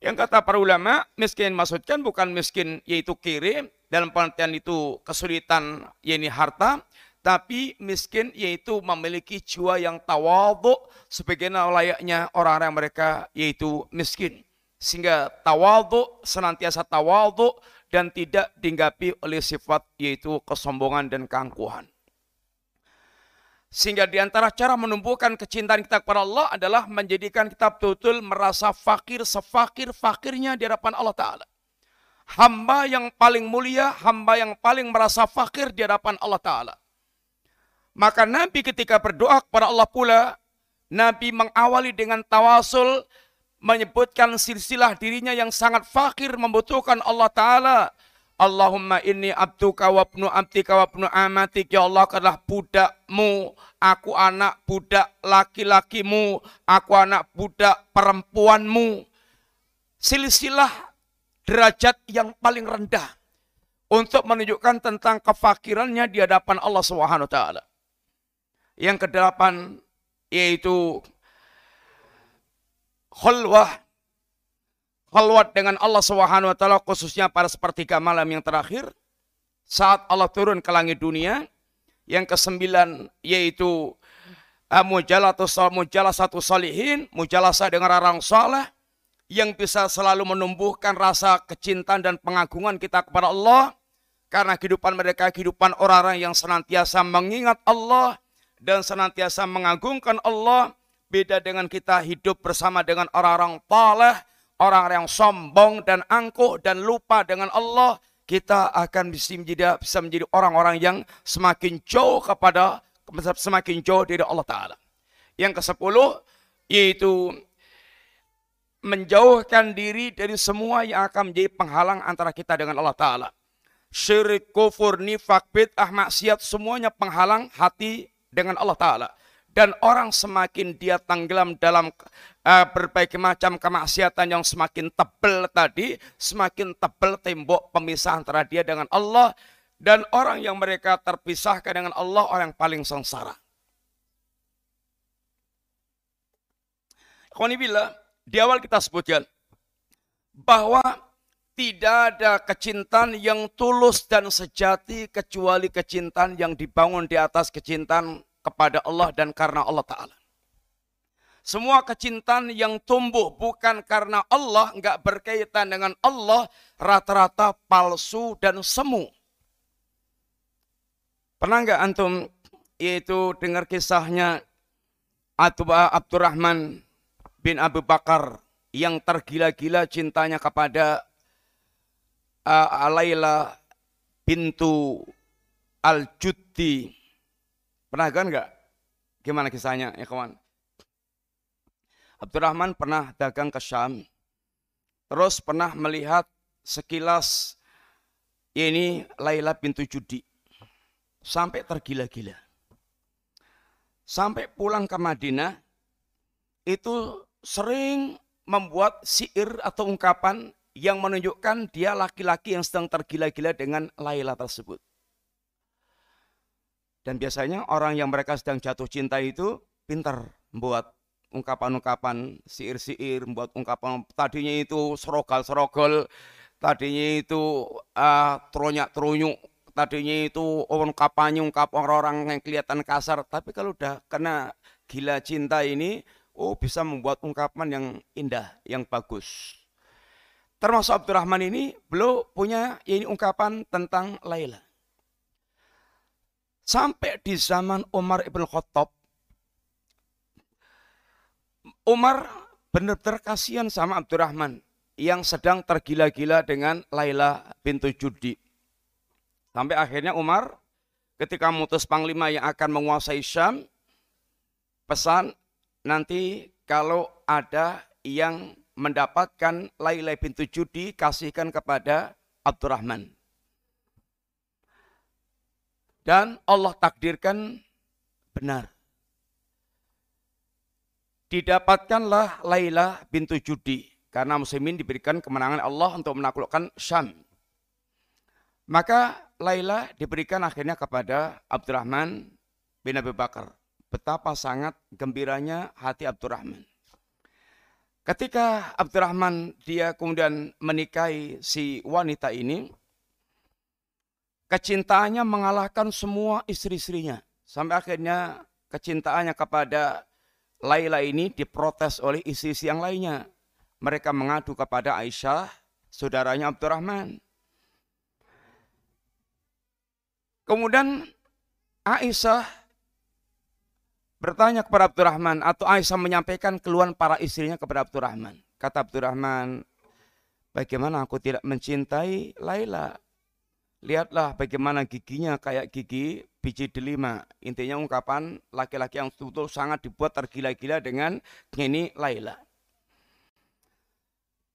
Yang kata para ulama, miskin maksudkan bukan miskin yaitu kiri dalam pengertian itu kesulitan yaitu harta, tapi miskin yaitu memiliki jiwa yang tawadhu sebagaimana layaknya orang-orang mereka yaitu miskin. Sehingga tawadhu, senantiasa tawadhu dan tidak dihinggapi oleh sifat yaitu kesombongan dan keangkuhan. Sehingga diantara cara menumbuhkan kecintaan kita kepada Allah adalah menjadikan kita betul-betul merasa fakir, sefakir-fakirnya di hadapan Allah Ta'ala. Hamba yang paling mulia, hamba yang paling merasa fakir di hadapan Allah Ta'ala. Maka Nabi ketika berdoa kepada Allah pula, Nabi mengawali dengan tawasul, menyebutkan silsilah dirinya yang sangat fakir, membutuhkan Allah Ta'ala. Allahumma inni abduka wa ibnu abdika wa ibnu amatik. Ya Allah, aku adalah budakmu, aku anak budak laki-lakimu, aku anak budak perempuanmu. Silsilah derajat yang paling rendah untuk menunjukkan tentang kefakirannya di hadapan Allah Subhanahu wa Ta'ala. Yang kedelapan yaitu khulwah, khulwat dengan Allah Subhanahu wa Ta'ala, khususnya pada sepertiga malam yang terakhir saat Allah turun ke langit dunia. Yang kesembilan yaitu mujalasatu salihin, mujalasa dengan orang saleh yang bisa selalu menumbuhkan rasa kecintaan dan pengagungan kita kepada Allah, karena kehidupan mereka kehidupan orang-orang yang senantiasa mengingat Allah dan senantiasa mengagungkan Allah. Beda dengan kita hidup bersama dengan orang-orang saleh, orang-orang yang sombong dan angkuh dan lupa dengan Allah. Kita akan bisa menjadi, bisa menjadi orang-orang yang semakin jauh kepada, semakin jauh dari Allah Ta'ala. Yang kesepuluh yaitu menjauhkan diri dari semua yang akan menjadi penghalang antara kita dengan Allah Ta'ala. Syirik, kufur, nifak, bid'ah, maksiat, semuanya penghalang hati dengan Allah Ta'ala. Dan orang semakin dia tenggelam dalam uh, berbagai macam kemaksiatan yang semakin tebal tadi, semakin tebal tembok pemisah antara dia dengan Allah. Dan orang yang mereka terpisahkan dengan Allah, orang yang paling sengsara. Qanibillah, di awal kita sebutkan bahwa tidak ada kecintaan yang tulus dan sejati kecuali kecintaan yang dibangun di atas kecintaan kepada Allah dan karena Allah Ta'ala. Semua kecintaan yang tumbuh bukan karena Allah, nggak berkaitan dengan Allah, rata-rata palsu dan semu. Pernah nggak antum yaitu dengar kisahnya Abdurrahman bin Abu Bakar yang tergila-gila cintanya kepada uh, Laila bintu al-Judi? Pernah kan enggak? Gimana kisahnya, ikhwan? Abdurrahman pernah dagang ke Syam. Terus pernah melihat sekilas ini Laila bintu Judi. Sampai tergila-gila. Sampai pulang ke Madinah, itu sering membuat syair atau ungkapan yang menunjukkan dia laki-laki yang sedang tergila-gila dengan Laila tersebut. Dan biasanya orang yang mereka sedang jatuh cinta itu pintar membuat ungkapan-ungkapan, syair-syair, membuat ungkapan, tadinya itu serogol-serogol, tadinya itu uh, teronyak-teronyuk, tadinya itu ungkapannya ungkapan orang-orang yang kelihatan kasar. Tapi kalau udah kena gila cinta ini, oh bisa membuat ungkapan yang indah, yang bagus. Termasuk Abdurrahman ini, beliau punya ini ungkapan tentang Laila. Sampai di zaman Umar Ibn Khattab, Umar benar-benar kasihan sama Abdurrahman yang sedang tergila-gila dengan Laila bintu Judi. Sampai akhirnya Umar ketika mutus panglima yang akan menguasai Syam, pesan nanti kalau ada yang mendapatkan Laila bintu Judi, kasihkan kepada Abdurrahman. Dan Allah takdirkan benar. Didapatkanlah Laila bintu Judi, karena muslimin diberikan kemenangan Allah untuk menaklukkan Syam. Maka Laila diberikan akhirnya kepada Abdurrahman bin Abu Bakar. Betapa sangat gembiranya hati Abdurrahman. Ketika Abdurrahman dia kemudian menikahi si wanita ini, kecintaannya mengalahkan semua istri-istrinya. Sampai akhirnya kecintaannya kepada Laila ini diprotes oleh istri-istri yang lainnya. Mereka mengadu kepada Aisyah, saudaranya Abdurrahman. Kemudian Aisyah bertanya kepada Abdurrahman, atau Aisyah menyampaikan keluhan para istrinya kepada Abdurrahman. Kata Abdurrahman, bagaimana aku tidak mencintai Laila? Lihatlah bagaimana giginya kayak gigi biji delima. Intinya ungkapan laki-laki yang betul-betul sangat dibuat tergila-gila dengan ini Laila.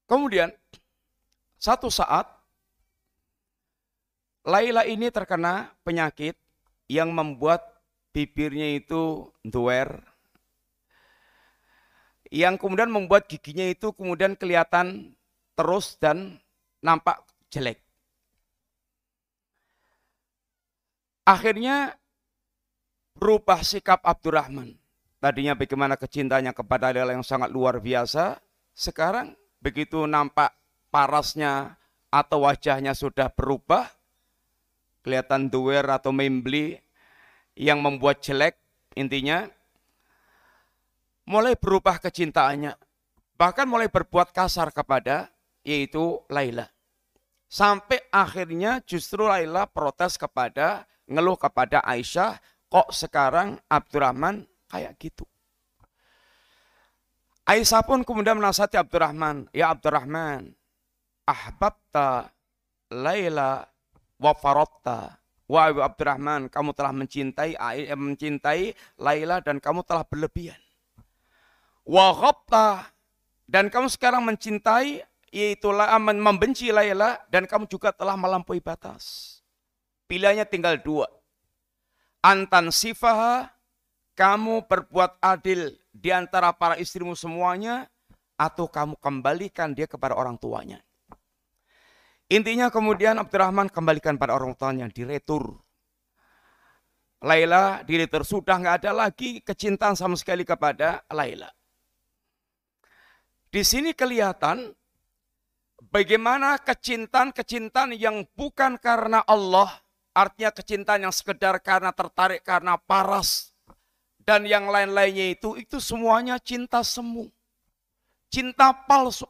Kemudian satu saat Laila ini terkena penyakit yang membuat bibirnya itu duer, yang kemudian membuat giginya itu kemudian kelihatan terus dan nampak jelek. Akhirnya berubah sikap Abdurrahman. Tadinya bagaimana kecintanya kepada Laila yang sangat luar biasa, sekarang begitu nampak parasnya atau wajahnya sudah berubah, kelihatan duer atau membeli, yang membuat jelek, intinya mulai berubah kecintaannya, bahkan mulai berbuat kasar kepada yaitu Laila. Sampai akhirnya justru Laila protes kepada, ngeluh kepada Aisyah, kok sekarang Abdurrahman kayak gitu. Aisyah pun kemudian menasihati Abdurrahman, ya Abdurrahman, ahbabta Laila wa faradta. Wahai Abdurrahman, kamu telah mencintai mencintai Laila dan kamu telah berlebihan. Wa ghabta, dan kamu sekarang mencintai yaitu membenci Laila dan kamu juga telah melampaui batas. Pilihannya tinggal dua. Antan sifaha, kamu berbuat adil di antara para istrimu semuanya, atau kamu kembalikan dia kepada orang tuanya. Intinya kemudian Abdurrahman kembalikan pada orang tuanya, diretur. Laila diretur, sudah nggak ada lagi kecintaan sama sekali kepada Laila. Di sini kelihatan bagaimana kecintaan-kecintaan yang bukan karena Allah, artinya kecintaan yang sekedar karena tertarik, karena paras, dan yang lain-lainnya itu, itu semuanya cinta semu, cinta palsu.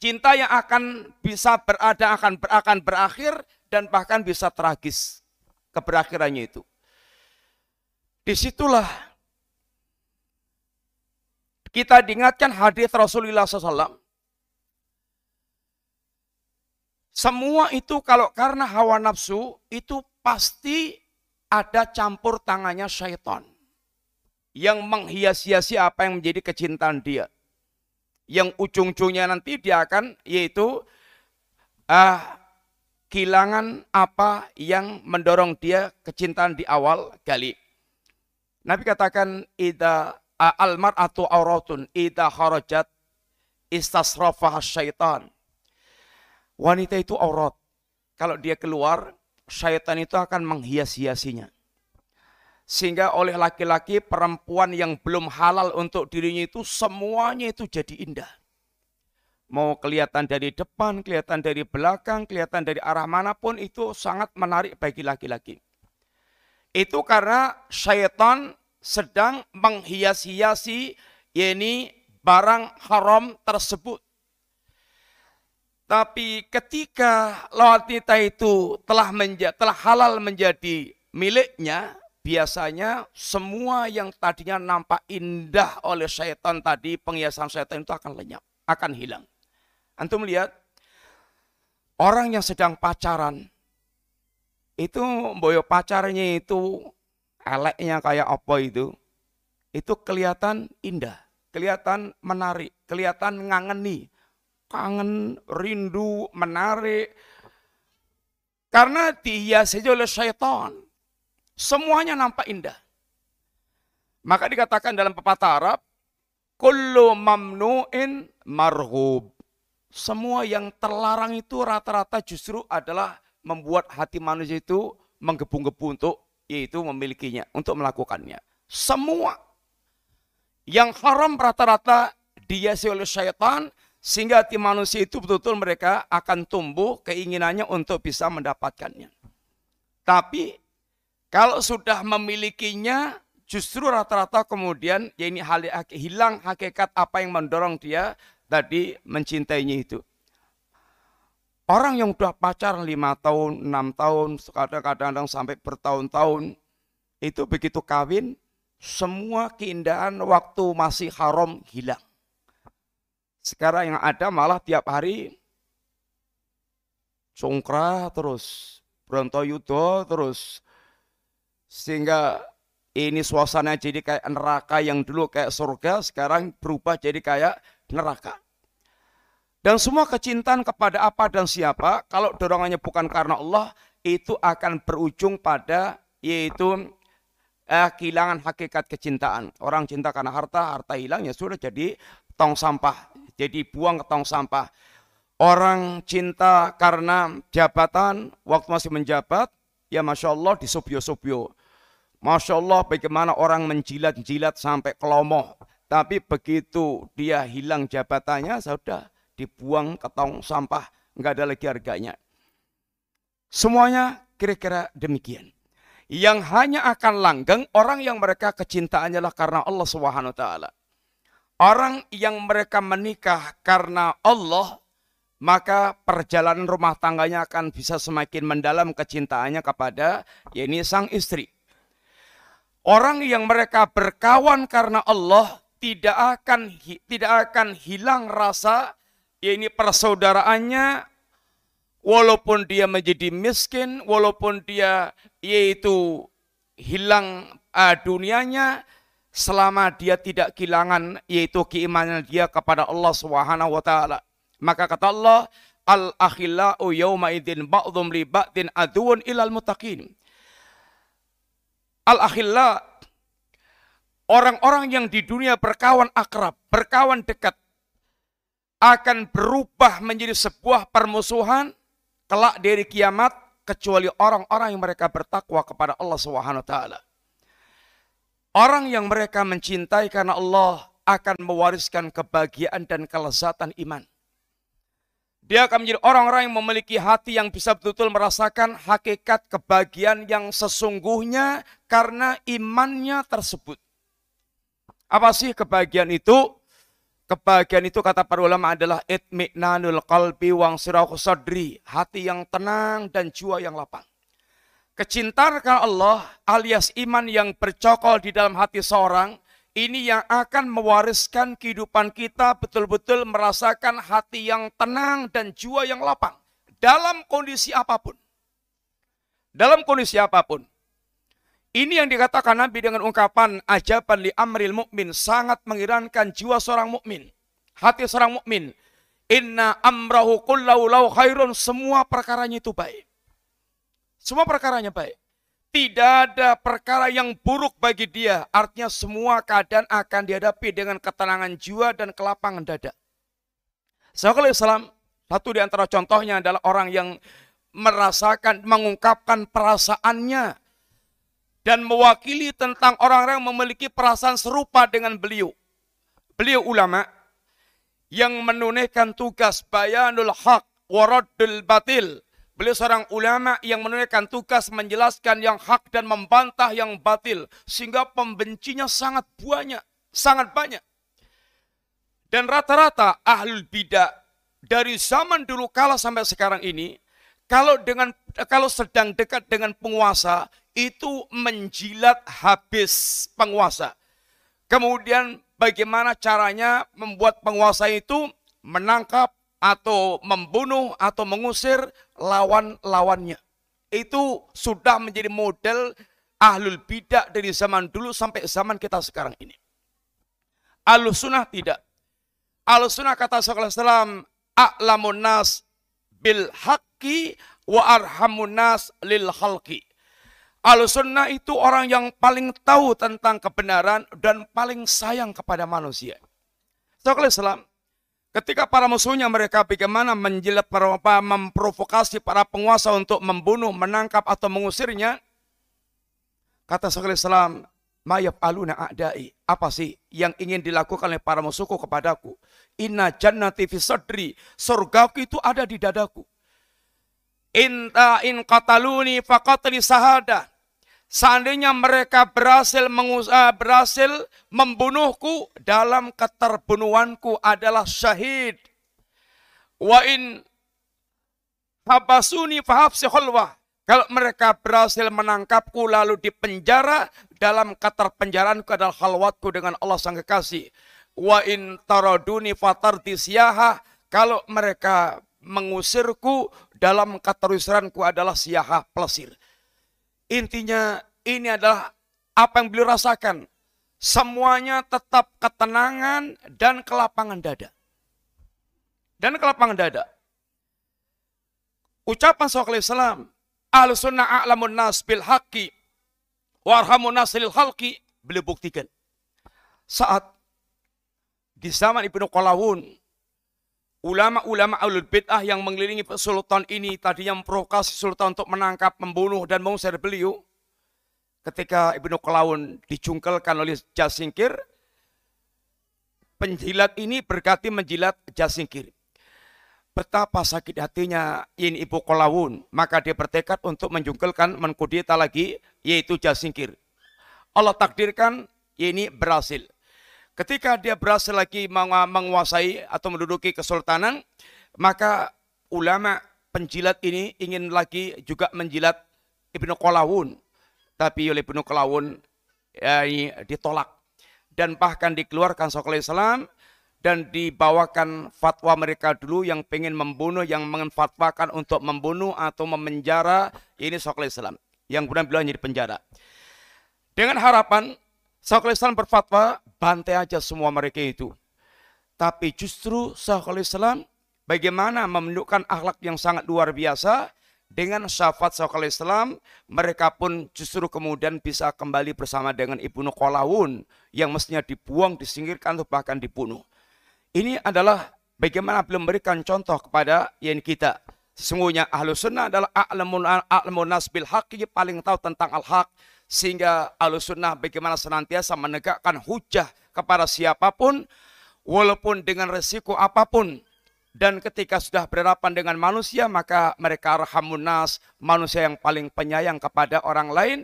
Cinta yang akan bisa berada, akan, ber, akan berakhir, dan bahkan bisa tragis keberakhirannya itu. Disitulah kita diingatkan hadis Rasulullah shallallahu alaihi wasallam. Semua itu kalau karena hawa nafsu, itu pasti ada campur tangannya syaitan. yang menghias-hiasi apa yang menjadi kecintaan dia. Yang ujung-ujungnya nanti dia akan yaitu uh, kehilangan apa yang mendorong dia kecintaan di awal kali. Nabi katakan idza uh, al-mar'atu auratun idza kharajat istasrafaha syaitan. Wanita itu aurat. Kalau dia keluar, syaitan itu akan menghias-hiasinya. Sehingga oleh laki-laki, perempuan yang belum halal untuk dirinya itu, semuanya itu jadi indah. Mau kelihatan dari depan, kelihatan dari belakang, kelihatan dari arah manapun, itu sangat menarik bagi laki-laki. Itu karena syaitan sedang menghias-hiasi, yakni barang haram tersebut. Tapi ketika wanita itu telah, menja- telah halal menjadi miliknya, biasanya semua yang tadinya nampak indah oleh syaitan tadi, penghiasan syaitan itu akan lenyap, akan hilang. Antum lihat, orang yang sedang pacaran, itu boyo pacarnya itu, eleknya kayak apa itu, itu kelihatan indah, kelihatan menarik, kelihatan ngangeni, kangen, rindu, menarik. Karena dihiasi oleh syaitan. Semuanya nampak indah. Maka dikatakan dalam pepatah Arab, kullu mamnu'in marhub. Semua yang terlarang itu rata-rata justru adalah membuat hati manusia itu menggebu-gebu untuk yaitu memilikinya, untuk melakukannya. Semua yang haram rata-rata dihiasi oleh syaitan, sehingga hati manusia itu betul-betul mereka akan tumbuh keinginannya untuk bisa mendapatkannya. Tapi kalau sudah memilikinya, justru rata-rata kemudian ya ini hal, hilang hakikat apa yang mendorong dia tadi mencintainya itu. Orang yang sudah pacaran lima tahun, enam tahun, kadang-kadang sampai bertahun-tahun, itu begitu kawin, semua keindahan waktu masih haram hilang. Sekarang yang ada malah tiap hari congkrah terus, brontoyudo terus, sehingga ini suasana jadi kayak neraka. Yang dulu kayak surga, sekarang berubah jadi kayak neraka. Dan semua kecintaan kepada apa dan siapa, kalau dorongannya bukan karena Allah, itu akan berujung pada yaitu eh, kehilangan hakikat kecintaan. Orang cinta karena harta, harta hilang ya sudah jadi tong sampah, jadi buang ke tong sampah. Orang cinta karena jabatan, waktu masih menjabat, ya Masya Allah di subyo-subyo. Masya Allah bagaimana orang menjilat-jilat sampai kelomoh. Tapi begitu dia hilang jabatannya, sudah dibuang ke tong sampah. Nggak ada lagi harganya. Semuanya kira-kira demikian. Yang hanya akan langgeng orang yang mereka kecintaannya lah karena Allah Subhanahu Wa Taala. Orang yang mereka menikah karena Allah, maka perjalanan rumah tangganya akan bisa semakin mendalam kecintaannya kepada yakni sang istri. Orang yang mereka berkawan karena Allah tidak akan tidak akan hilang rasa yakni persaudaraannya, walaupun dia menjadi miskin, walaupun dia yaitu hilang uh, dunianya, selama dia tidak kehilangan yaitu keimanan dia kepada Allah Subhanahu wa taala. Maka kata Allah, al-akhila'u yawma idzin ba'dhum li ba'din aduun ilal muttaqin. Al-akhila', orang-orang yang di dunia berkawan akrab, berkawan dekat, akan berubah menjadi sebuah permusuhan kelak dari kiamat, kecuali orang-orang yang mereka bertakwa kepada Allah Subhanahu wa taala. Orang yang mereka mencintai karena Allah akan mewariskan kebahagiaan dan kelezatan iman. Dia akan menjadi orang-orang yang memiliki hati yang bisa betul-betul merasakan hakikat kebahagiaan yang sesungguhnya karena imannya tersebut. Apa sih kebahagiaan itu? Kebahagiaan itu kata para ulama adalah itmi'nanul qalbi wangsirahu sadri, hati yang tenang dan jiwa yang lapang. Kecintaan kepada Allah alias iman yang bercokol di dalam hati seorang, ini yang akan mewariskan kehidupan kita betul-betul merasakan hati yang tenang dan jiwa yang lapang. Dalam kondisi apapun. Dalam kondisi apapun. Ini yang dikatakan Nabi dengan ungkapan ajaban li amril mukmin, sangat mengirankan jiwa seorang mukmin, hati seorang mukmin. Inna amrahu kullahu lahu khairun, semua perkaranya itu baik. Semua perkaranya baik. Tidak ada perkara yang buruk bagi dia. Artinya semua keadaan akan dihadapi dengan ketenangan jiwa dan kelapangan dada. Sahabat Islam, satu di antara contohnya adalah orang yang merasakan, mengungkapkan perasaannya dan mewakili tentang orang-orang yang memiliki perasaan serupa dengan beliau. Beliau ulama yang menunaikan tugas bayanul haq wa raddul batil. Beliau seorang ulama yang menunaikan tugas menjelaskan yang hak dan membantah yang batil. Sehingga pembencinya sangat banyak. Sangat banyak. Dan rata-rata ahlul bidah dari zaman dulu kala sampai sekarang ini, kalau dengan kalau sedang dekat dengan penguasa, itu menjilat habis penguasa. Kemudian bagaimana caranya membuat penguasa itu menangkap atau membunuh atau mengusir lawan-lawannya. Itu sudah menjadi model ahlul bidah dari zaman dulu sampai zaman kita sekarang ini. Ahlus sunnah tidak. Ahlus sunnah kata Syekh Al-Islam, a'lamun nas bil haqqi wa arhamun nas lil khalqi. Ahlus sunnah itu orang yang paling tahu tentang kebenaran dan paling sayang kepada manusia. Syekh Al-Islam, ketika para musuhnya mereka bagaimana menjilat, memprovokasi para penguasa untuk membunuh, menangkap atau mengusirnya, kata Syekh Al-Islam, mayaf aluna a'dai, apa sih yang ingin dilakukan oleh para musuhku kepadaku? Inna jannati fi sadri, surgaku itu ada di dadaku. Inta in qataluni faqatli sahada, seandainya mereka berhasil mengusaha, berhasil membunuhku, dalam keterbunuhanku adalah syahid. Wa in habasuni fahabsi khulwah, kalau mereka berhasil menangkapku lalu dipenjara, dalam keterpenjaraanku adalah khalwatku dengan Allah sang kekasih. Wa in taraduni fatardi siyaha, kalau mereka mengusirku, dalam keterusiranku adalah siyaha, pelesir. Intinya ini adalah apa yang beliau rasakan. Semuanya tetap ketenangan dan kelapangan dada. Dan kelapangan dada. Ucapan Syekh Al-Islam, Ahlus Sunnah a'lamun nas bil haqqi warhamun nas lil khalqi, beliau buktikan. Saat di zaman Ibnul Qalawun, ulama-ulama ahlul bid'ah yang mengelilingi sultan ini tadinya memprovokasi sultan untuk menangkap, membunuh, dan mengusir beliau. Ketika Ibnul Qalawun dijungkelkan oleh Jasingkir, penjilat ini berkati menjilat Jasingkir. Betapa sakit hatinya ini Ibnul Qalawun, maka dia bertekad untuk menjungkelkan, mengkudeta lagi, yaitu Jasingkir. Allah takdirkan ini berhasil. Ketika dia berhasil lagi menguasai atau menduduki kesultanan, maka ulama penjilat ini ingin lagi juga menjilat Ibnul Qalawun. Tapi oleh Ibnul Qalawun ya, ditolak. Dan bahkan dikeluarkan Syekh Al-Islam dan dibawakan fatwa mereka dulu yang pengen membunuh, yang menfatwakan untuk membunuh atau memenjara. Ini Syekh Al-Islam yang kemudian beliau jadi penjara. Dengan harapan Syekh Al-Islam berfatwa, bantai aja semua mereka itu. Tapi justru Syekh Al-Islam bagaimana menunjukkan akhlak yang sangat luar biasa. Dengan syafaat Syekh Al-Islam, mereka pun justru kemudian bisa kembali bersama dengan Ibnul Qalawun, yang mestinya dibuang, disingkirkan, atau bahkan dibunuh. Ini adalah bagaimana beliau memberikan contoh kepada yang kita. Sesungguhnya Ahlus Sunnah adalah a'lamun nas bil haqqi, paling tahu tentang al-haq. Sehingga Ahlus Sunnah bagaimana senantiasa menegakkan hujah kepada siapapun, walaupun dengan resiko apapun. Dan ketika sudah berhadapan dengan manusia, maka mereka rahamun nas, manusia yang paling penyayang kepada orang lain.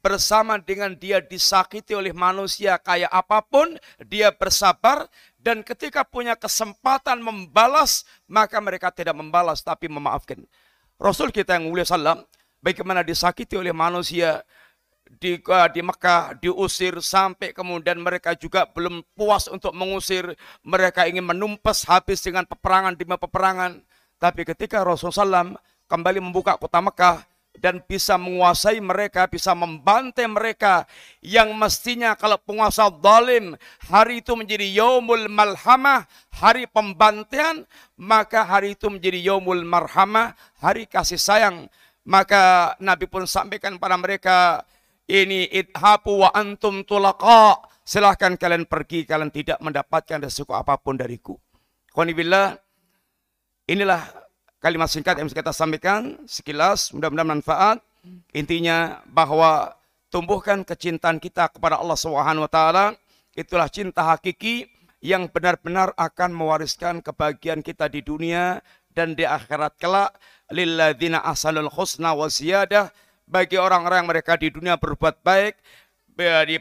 Bersama dengan dia disakiti oleh manusia kayak apapun, dia bersabar. Dan ketika punya kesempatan membalas, maka mereka tidak membalas, tapi memaafkan. Rasul kita yang mulia sallam, bagaimana disakiti oleh manusia, Di, di Mekah diusir sampai kemudian mereka juga belum puas untuk mengusir, mereka ingin menumpas habis dengan peperangan demi peperangan. Tapi ketika Rasulullah shallallahu alaihi wasallam kembali membuka kota Mekah, dan bisa menguasai mereka, bisa membantai mereka, yang mestinya kalau penguasa zalim hari itu menjadi yaumul malhamah, hari pembantaian, maka hari itu menjadi yaumul marhamah, hari kasih sayang. Maka Nabi pun sampaikan pada mereka, ini idhapu wa antum tulaqa, silahkan kalian pergi, kalian tidak mendapatkan resiko apapun dariku. Qanibillah, inilah kalimat singkat yang kita sampaikan sekilas, mudah-mudahan manfaat. Intinya bahwa tumbuhkan kecintaan kita kepada Allah subhanahu wa taala, itulah cinta hakiki yang benar-benar akan mewariskan kebahagiaan kita di dunia dan di akhirat kelak. Lilladzina asalul husna wa ziyadah, bagi orang-orang yang mereka di dunia berbuat baik,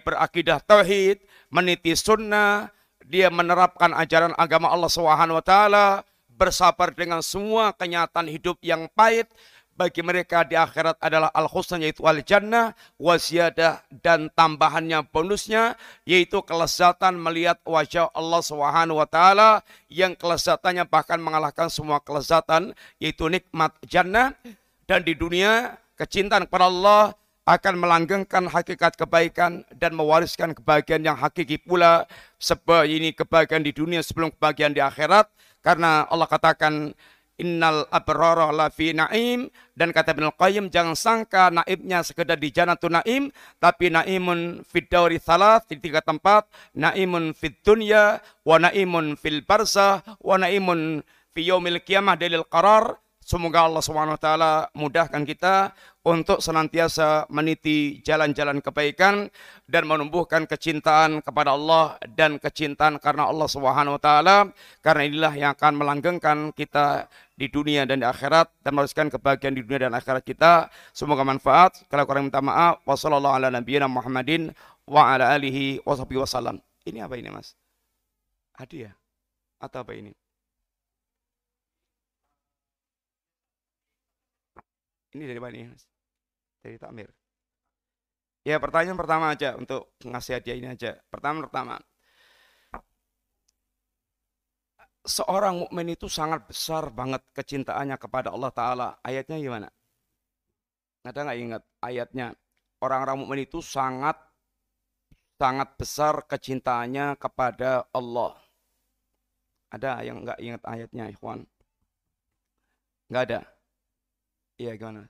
berakidah tauhid, meniti sunnah, dia menerapkan ajaran agama Allah subhanahu wa taala, bersabar dengan semua kenyataan hidup yang pahit, bagi mereka di akhirat adalah al-husna, yaitu al-jannah, wa ziyadah, dan tambahannya bonusnya yaitu kelezatan melihat wajah Allah subhanahu wa ta'ala yang kelezatannya bahkan mengalahkan semua kelezatan, yaitu nikmat jannah. Dan di dunia kecintaan kepada Allah akan melanggengkan hakikat kebaikan dan mewariskan kebahagiaan yang hakiki pula. Sebab ini kebahagiaan di dunia sebelum kebahagiaan di akhirat. Karena Allah katakan innal abrara lafi naim, dan kata Ibn Al-Qayyim, jangan sangka naimnya sekedar di janatun naim, tapi naimun fid dauri thalath, di tiga tempat, naimun fid dunya wa naimun fil barzah wa naimun fi yaumil qiyamah dalil qarar. Semoga Allah subhanahu wa taala mudahkan kita untuk senantiasa meniti jalan-jalan kebaikan dan menumbuhkan kecintaan kepada Allah dan kecintaan karena Allah subhanahu wa taala. Karena inilah yang akan melanggengkan kita di dunia dan di akhirat dan mewariskan kebahagiaan di dunia dan akhirat kita. Semoga manfaat. Kalau kurang minta maaf. Wassallallahu ala nabiyyina Muhammadin wa ala alihi wa sahbihi wasallam. Ini apa ini, Mas? Hadiah? Atau apa ini? Ini dari mana ini? Dari Takmir. Ya, pertanyaan pertama aja untuk ngasih hadiah ini aja. Pertanyaan pertama. Seorang mukmin itu sangat besar banget kecintaannya kepada Allah Ta'ala. Ayatnya gimana? Ada nggak ingat ayatnya? Orang-orang mukmin itu sangat sangat besar kecintaannya kepada Allah. Ada yang nggak ingat ayatnya, ikhwan? Nggak ada? Iya, gimana?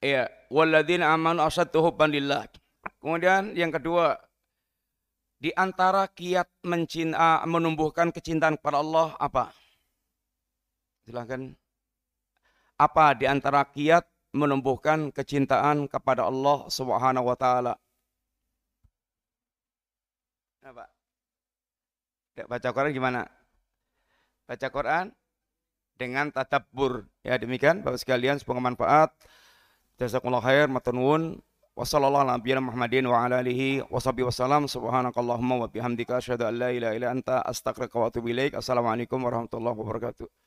Iya, walladzina amanu asyaddu hubban lillah. Kemudian yang kedua, di antara kiat mencinta, menumbuhkan kecintaan kepada Allah apa? Silahkan. Apa di antara kiat menumbuhkan kecintaan kepada Allah Subhanahu wa taala? Apa? Baca Quran gimana? Baca Quran dengan tadabbur. Ya, demikian Bapak sekalian, semoga manfaat. Jazakumullah khair, matur nuwun. Wassallallahu ala nabiyina Muhammadin wa ala alihi washabihi wasallam. Subhanakallahumma wa bihamdika asyhadu an la ilaha illa anta astaghfiruka wa atubu ilaik. Assalamualaikum warahmatullahi wabarakatuh.